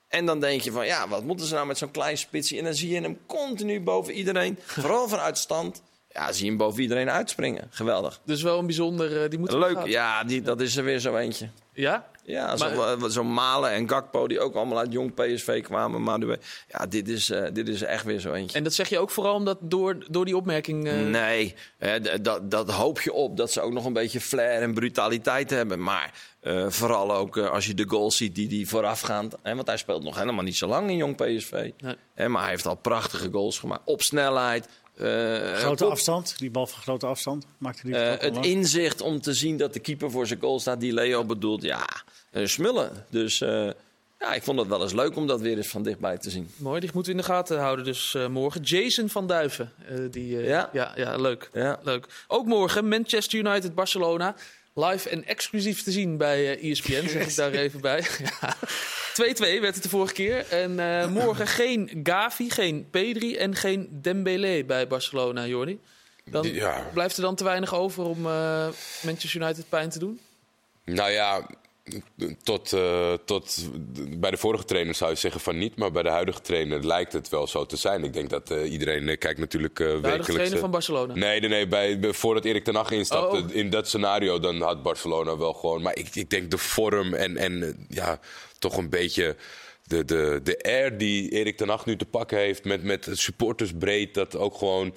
En dan denk je van, ja, wat moeten ze nou met zo'n klein spitsie? En dan zie je hem continu boven iedereen, vooral vanuit stand... Ja, zie hem boven iedereen uitspringen. Geweldig. Dus wel een bijzonder... Uh, die moet Leuk, ja, die, dat is er weer zo eentje. Ja? Ja, zo'n uh, zo Malen en Gakpo die ook allemaal uit Jong P S V kwamen. Maar de, ja, dit is, uh, dit is echt weer zo eentje. En dat zeg je ook vooral omdat door, door die opmerking... Uh... Nee, uh, d- dat, dat hoop je op. Dat ze ook nog een beetje flair en brutaliteit hebben. Maar uh, vooral ook uh, als je de goals ziet die, die voorafgaand... Hè, want hij speelt nog helemaal niet zo lang in Jong P S V. Nee. Hè, maar hij heeft al prachtige goals gemaakt. Op snelheid... Uh, grote kop. afstand, die bal van grote afstand maakte die. Uh, het inzicht om te zien dat de keeper voor zijn goal staat, die Leo bedoelt, ja, uh, smullen. Dus uh, ja, ik vond het wel eens leuk om dat weer eens van dichtbij te zien. Mooi, die moeten we in de gaten houden. Dus uh, morgen Jason van Duiven, uh, die, uh, ja. Ja, ja, leuk. ja, leuk. Ook morgen Manchester United, Barcelona. Live en exclusief te zien bij uh, E S P N, yes. Zeg ik daar even bij. Ja. twee-twee werd het de vorige keer. En uh, morgen geen Gavi, geen Pedri en geen Dembélé bij Barcelona, Jordi. Dan ja. Blijft er dan te weinig over om uh, Manchester United pijn te doen? Nou ja, tot, uh, tot bij de vorige trainer zou je zeggen van niet. Maar bij de huidige trainer lijkt het wel zo te zijn. Ik denk dat uh, iedereen uh, kijkt natuurlijk uh, de wekelijks... De huidige trainer van Barcelona? Nee, nee, nee bij, bij, voordat Erik ten Hag instapte. Oh, oh. In dat scenario dan had Barcelona wel gewoon... Maar ik, ik denk de vorm en, en uh, ja... toch een beetje de, de, de air die Erik ten Hag nu te pakken heeft... met, met supporters breed, dat ook gewoon...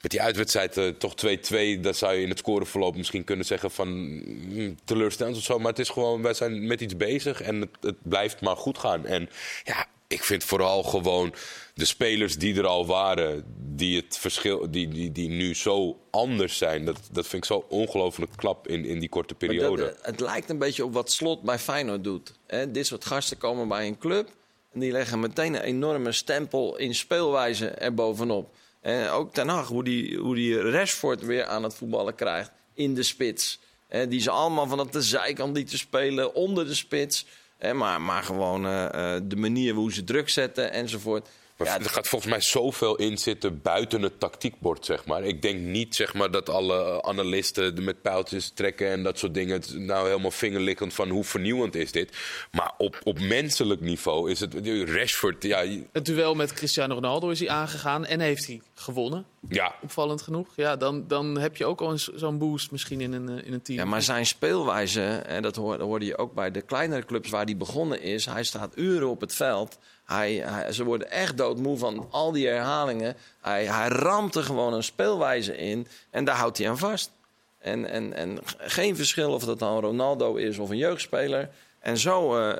met die uitwedstrijd uh, toch twee-twee... dat zou je in het scoreverloop misschien kunnen zeggen van... Mm, teleurstellend of zo, maar het is gewoon... wij zijn met iets bezig en het, het blijft maar goed gaan. En ja, ik vind vooral gewoon de spelers die er al waren... die, het verschil, die, die, die nu zo anders zijn... dat, dat vind ik zo ongelooflijk klap in, in die korte periode. Dat, het lijkt een beetje op wat Slot bij Feyenoord doet. He, dit soort gasten komen bij een club... en die leggen meteen een enorme stempel in speelwijze erbovenop. He, ook Ten Hag, hoe die, hoe die Rashford weer aan het voetballen krijgt in de spits. He, die ze allemaal vanaf de zijkant lieten spelen, onder de spits... He, maar, maar gewoon uh, de manier hoe ze druk zetten enzovoort. Maar ja, er gaat volgens mij zoveel in zitten buiten het tactiekbord, zeg maar. Ik denk niet, zeg maar, dat alle analisten met pijltjes trekken en dat soort dingen... nou helemaal vingerlikkend van hoe vernieuwend is dit. Maar op, op menselijk niveau is het... Rashford, ja... Het duel met Cristiano Ronaldo is hij aangegaan en heeft hij gewonnen. Ja. Opvallend genoeg. Ja, dan, dan heb je ook al eens zo'n boost misschien in een, in een team. Ja, maar zijn speelwijze, en dat hoorde je ook bij de kleinere clubs waar hij begonnen is... hij staat uren op het veld... Hij, hij, ze worden echt doodmoe van al die herhalingen. Hij, hij ramt er gewoon een speelwijze in en daar houdt hij aan vast. En, en, en geen verschil of dat dan Ronaldo is of een jeugdspeler. En zo, uh,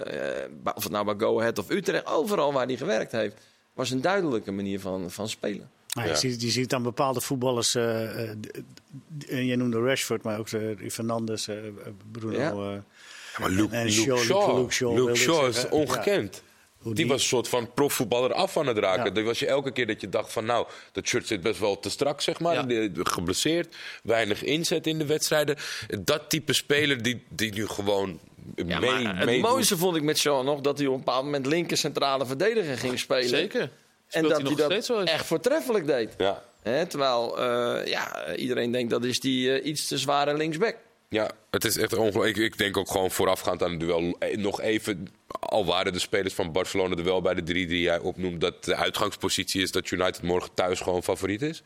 of het nou bij Go Ahead of Utrecht, overal waar hij gewerkt heeft... was een duidelijke manier van, van spelen. Maar je, ja. ziet, je ziet dan bepaalde voetballers, uh, uh, uh, je noemde Rashford, maar ook uh, Fernandes, uh, Bruno... Ja. Uh, ja, maar Luke, en, Luke, Luke Shaw, Luke Shaw, Luke Shaw is ongekend. Ja. Die, die was een soort van profvoetballer af aan het raken. Ja. Dat was je elke keer dat je dacht van nou, dat shirt zit best wel te strak, zeg maar. Ja. Geblesseerd, weinig inzet in de wedstrijden. Dat type speler die, die nu gewoon ja, mee... Het mee mooiste vond ik met Sean nog dat hij op een bepaald moment linker centrale verdediger ging spelen. Zeker. Speelt en dat hij, hij dat echt voortreffelijk deed. Ja. He, terwijl uh, ja, iedereen denkt dat is die uh, iets te zware linksback. Ja, het is echt ongelooflijk. Ik, ik denk ook gewoon voorafgaand aan het duel nog even, al waren de spelers van Barcelona er wel bij de drie die jij opnoemt, dat de uitgangspositie is dat United morgen thuis gewoon favoriet is.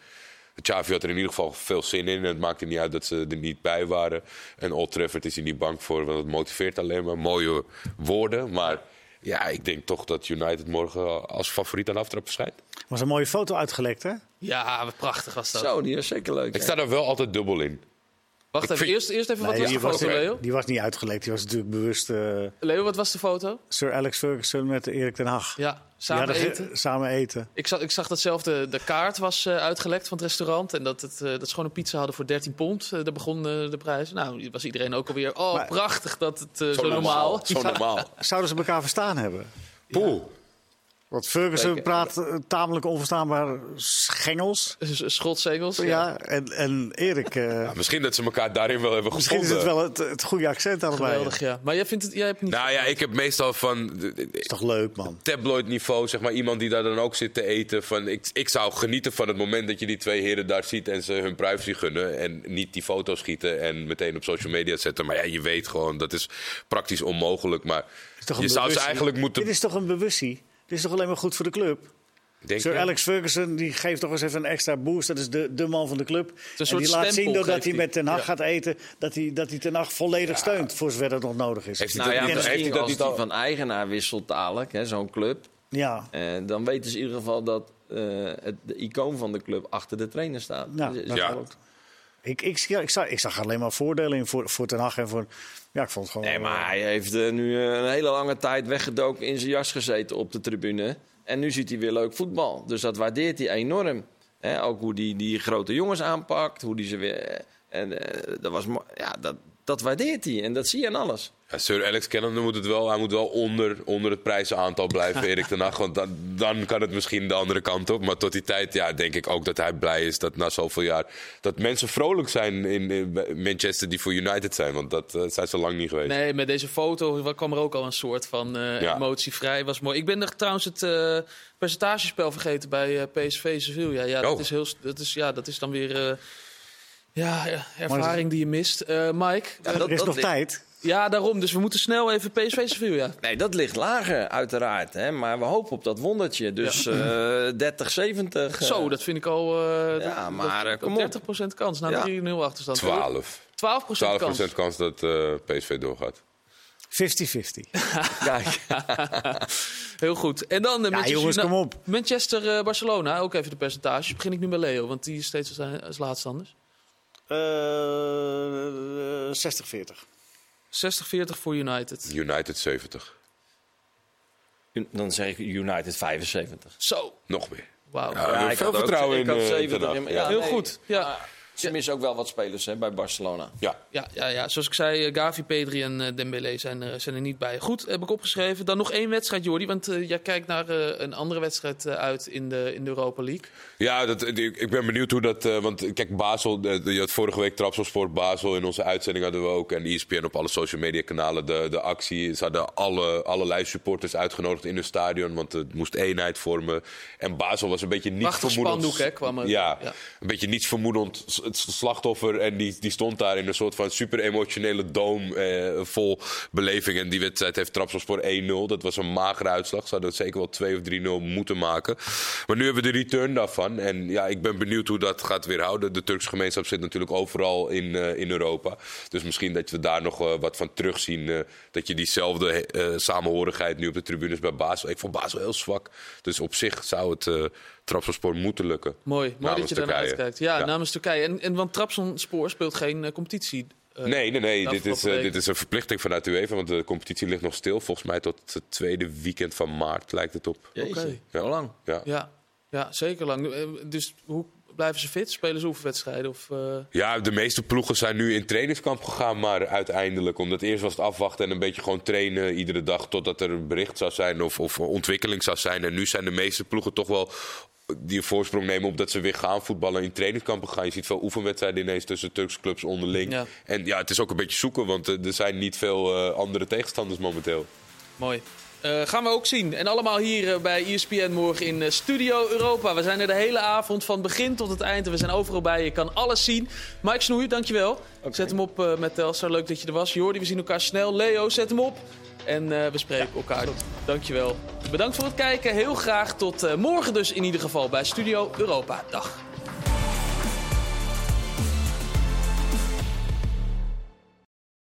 Xavi had er in ieder geval veel zin in. Het maakte niet uit dat ze er niet bij waren. En Old Trafford is hij niet bang voor, want het motiveert alleen maar. Mooie woorden, maar ja, ik denk toch dat United morgen als favoriet aan de aftrap verschijnt. Was een mooie foto uitgelekt, hè? Ja, wat prachtig was dat. Zo, die is zeker leuk. Ik sta daar wel altijd dubbel in. Wacht ik even, vind... eerst, eerst even nee, wat was de foto, was, Leo? Die was niet uitgelekt, die was natuurlijk bewust... Uh... Leo, wat was de foto? Sir Alex Ferguson met Erik ten Hag. Ja, samen eten. Samen eten. Ik zag, ik zag dat zelf de, de kaart was uh, uitgelekt van het restaurant... en dat, het, uh, dat ze gewoon een pizza hadden voor dertien pond. Uh, daar begon uh, de prijs. Nou, was iedereen ook alweer... Oh, maar, prachtig dat het uh, zo, zo normaal... normaal. Zo normaal. Zouden ze elkaar verstaan hebben? Poeh. Ja. Want Ferguson Zeker. praat uh, tamelijk onverstaanbaar schengels. Schotsengels. Ja, ja. En, en Erik... Uh, ja, misschien dat ze elkaar daarin wel hebben misschien gevonden. Misschien is het wel het, het goede accent aan mij. Geweldig, ja. Maar jij, vindt het, jij hebt niet... Nou ja, ik heb meestal van... Is toch leuk, man. Tabloid niveau, zeg maar. Iemand die daar dan ook zit te eten. Van, ik, ik zou genieten van het moment dat je die twee heren daar ziet... en ze hun privacy gunnen. En niet die foto's schieten en meteen op social media zetten. Maar ja, je weet gewoon, dat is praktisch onmogelijk. Maar je zou ze eigenlijk moeten... Dit is toch een bewustie? Dit is toch alleen maar goed voor de club? Denk Sir ja. Alex Ferguson die geeft toch eens even een extra boost. Dat is de, de man van de club. En die laat zien doordat hij met Ten Hag ja. gaat eten... dat hij, dat hij Ten Hag volledig ja. steunt, voor zover dat nog nodig is. Heeft hij nou dat, ja, heeft hij dat als niet al... van eigenaar wisselt dadelijk, hè, zo'n club... Ja. Uh, dan weten ze in ieder geval dat uh, het de icoon van de club achter de trainer staat. Ja, dus, dat ja. klopt. Ik, ik, ja, ik, zag, ik zag alleen maar voordelen in voor, voor Ten Hag en voor... Ja, ik vond het gewoon... Nee, maar hij heeft uh, nu een hele lange tijd weggedoken, in zijn jas gezeten op de tribune. En nu ziet hij weer leuk voetbal. Dus dat waardeert hij enorm. He, ook hoe hij die, die grote jongens aanpakt, hoe hij ze weer... En, uh, dat, was, ja, dat, dat waardeert hij en dat zie je aan alles. Ja, Sir Alex Cannon moet het wel, hij moet wel onder, onder het prijsaantal blijven, Erik ten Hag. Want dan, dan kan het misschien de andere kant op. Maar tot die tijd ja, denk ik ook dat hij blij is dat na zoveel jaar... dat mensen vrolijk zijn in, in Manchester die voor United zijn. Want dat uh, zijn ze lang niet geweest. Nee, met deze foto kwam er ook al een soort van uh, ja. emotie vrij. Was mooi. Ik ben er trouwens het uh, percentagespel vergeten bij uh, P S V Sevilla. Ja, dat, oh. is heel, dat, is, ja, dat is dan weer uh, ja, ervaring die je mist. Uh, Mike? Ja, dat, er is dat, nog dat, tijd. Ja, daarom. Dus we moeten snel even P S V Sevilla. Nee, dat ligt lager, uiteraard. Hè? Maar we hopen op dat wondertje. Dus ja. uh, dertig zeventig. Zo, dat vind ik al... Uh, ja, maar dat, kom op. dertig procent kans na nou, ja. drie nul achterstand. twaalf. twaalf procent, twaalf procent kans. kans dat uh, P S V doorgaat. vijftig vijftig. Kijk. Heel goed. En dan uh, ja, Manchester, jongens, kom op. Manchester-Barcelona. Uh, ook even de percentages. Begin ik nu met Leo, want die is steeds als, als laatste anders. Uh, zestig veertig. zestig veertig voor United. United zeventig. Dan zeg ik United vijfenzeventig. Zo. Nog meer. Wauw. Ja, ja, veel vertrouwen in, in zeventig. In, ja, ja, heel nee. goed. Ja. Ja. Ze missen ook wel wat spelers hè, bij Barcelona. Ja. Ja, ja, ja. Zoals ik zei, Gavi, Pedri en uh, Dembélé zijn, uh, zijn er niet bij. Goed, heb ik opgeschreven. Dan nog één wedstrijd, Jordi. Want uh, jij kijkt naar uh, een andere wedstrijd uh, uit in de, in de Europa League. Ja, dat, ik, ik ben benieuwd hoe dat... Uh, want kijk, Basel, uh, je had vorige week Trabzonspor Basel. In onze uitzending hadden we ook. En E S P N op alle social media kanalen de, de actie. Ze hadden alle, allerlei supporters uitgenodigd in hun stadion. Want het moest eenheid vormen. En Basel was een beetje niets vermoedend. Prachtig spandoek, hè, kwam er. Ja, ja, een beetje niets vermoedend... Het slachtoffer en die, die stond daar in een soort van super emotionele doom eh, vol beleving. En die wedstrijd heeft Trabzonspor één nul. Dat was een magere uitslag. Ze hadden het zeker wel twee of drie nul moeten maken. Maar nu hebben we de return daarvan. En ja, ik ben benieuwd hoe dat gaat weerhouden. De Turkse gemeenschap zit natuurlijk overal in, uh, in Europa. Dus misschien dat we daar nog uh, wat van terugzien. Uh, dat je diezelfde uh, samenhorigheid nu op de tribunes bij Basel. Ik vond Basel heel zwak. Dus op zich zou het... Uh, Trabzonspor moeten lukken. Mooi, mooi dat je daar naar uitkijkt. Ja, ja, namens Turkije. En, en want Trabzonspor speelt geen uh, competitie. Uh, nee, nee, nee. Dit is, uh, dit is een verplichting vanuit de UEFA. Want de competitie ligt nog stil. Volgens mij tot het tweede weekend van maart lijkt het op. Oké, okay. Ja. Al lang. Ja. Ja. Ja, zeker lang. Dus hoe blijven ze fit? Spelen ze oefenwedstrijden? Of, uh... Ja, de meeste ploegen zijn nu in trainingskamp gegaan. Maar uiteindelijk, omdat eerst was het afwachten en een beetje gewoon trainen iedere dag. Totdat er een bericht zou zijn of, of ontwikkeling zou zijn. En nu zijn de meeste ploegen toch wel... die een voorsprong nemen omdat ze weer gaan voetballen in trainingskampen gaan. Je ziet veel oefenwedstrijden ineens tussen Turkse clubs onderling. Ja. En ja, het is ook een beetje zoeken, want er zijn niet veel uh, andere tegenstanders momenteel. Mooi. Uh, gaan we ook zien. En allemaal hier uh, bij E S P N morgen in uh, Studio Europa. We zijn er de hele avond, van begin tot het eind. En we zijn overal bij. Je kan alles zien. Mike Snoei, dankjewel. Okay. Zet hem op uh, met Telstar. Leuk dat je er was. Jordi, we zien elkaar snel. Leo, zet hem op. En uh, we spreken ja, elkaar. Tot. Dankjewel. Bedankt voor het kijken. Heel graag tot uh, morgen dus in ieder geval bij Studio Europa. Dag.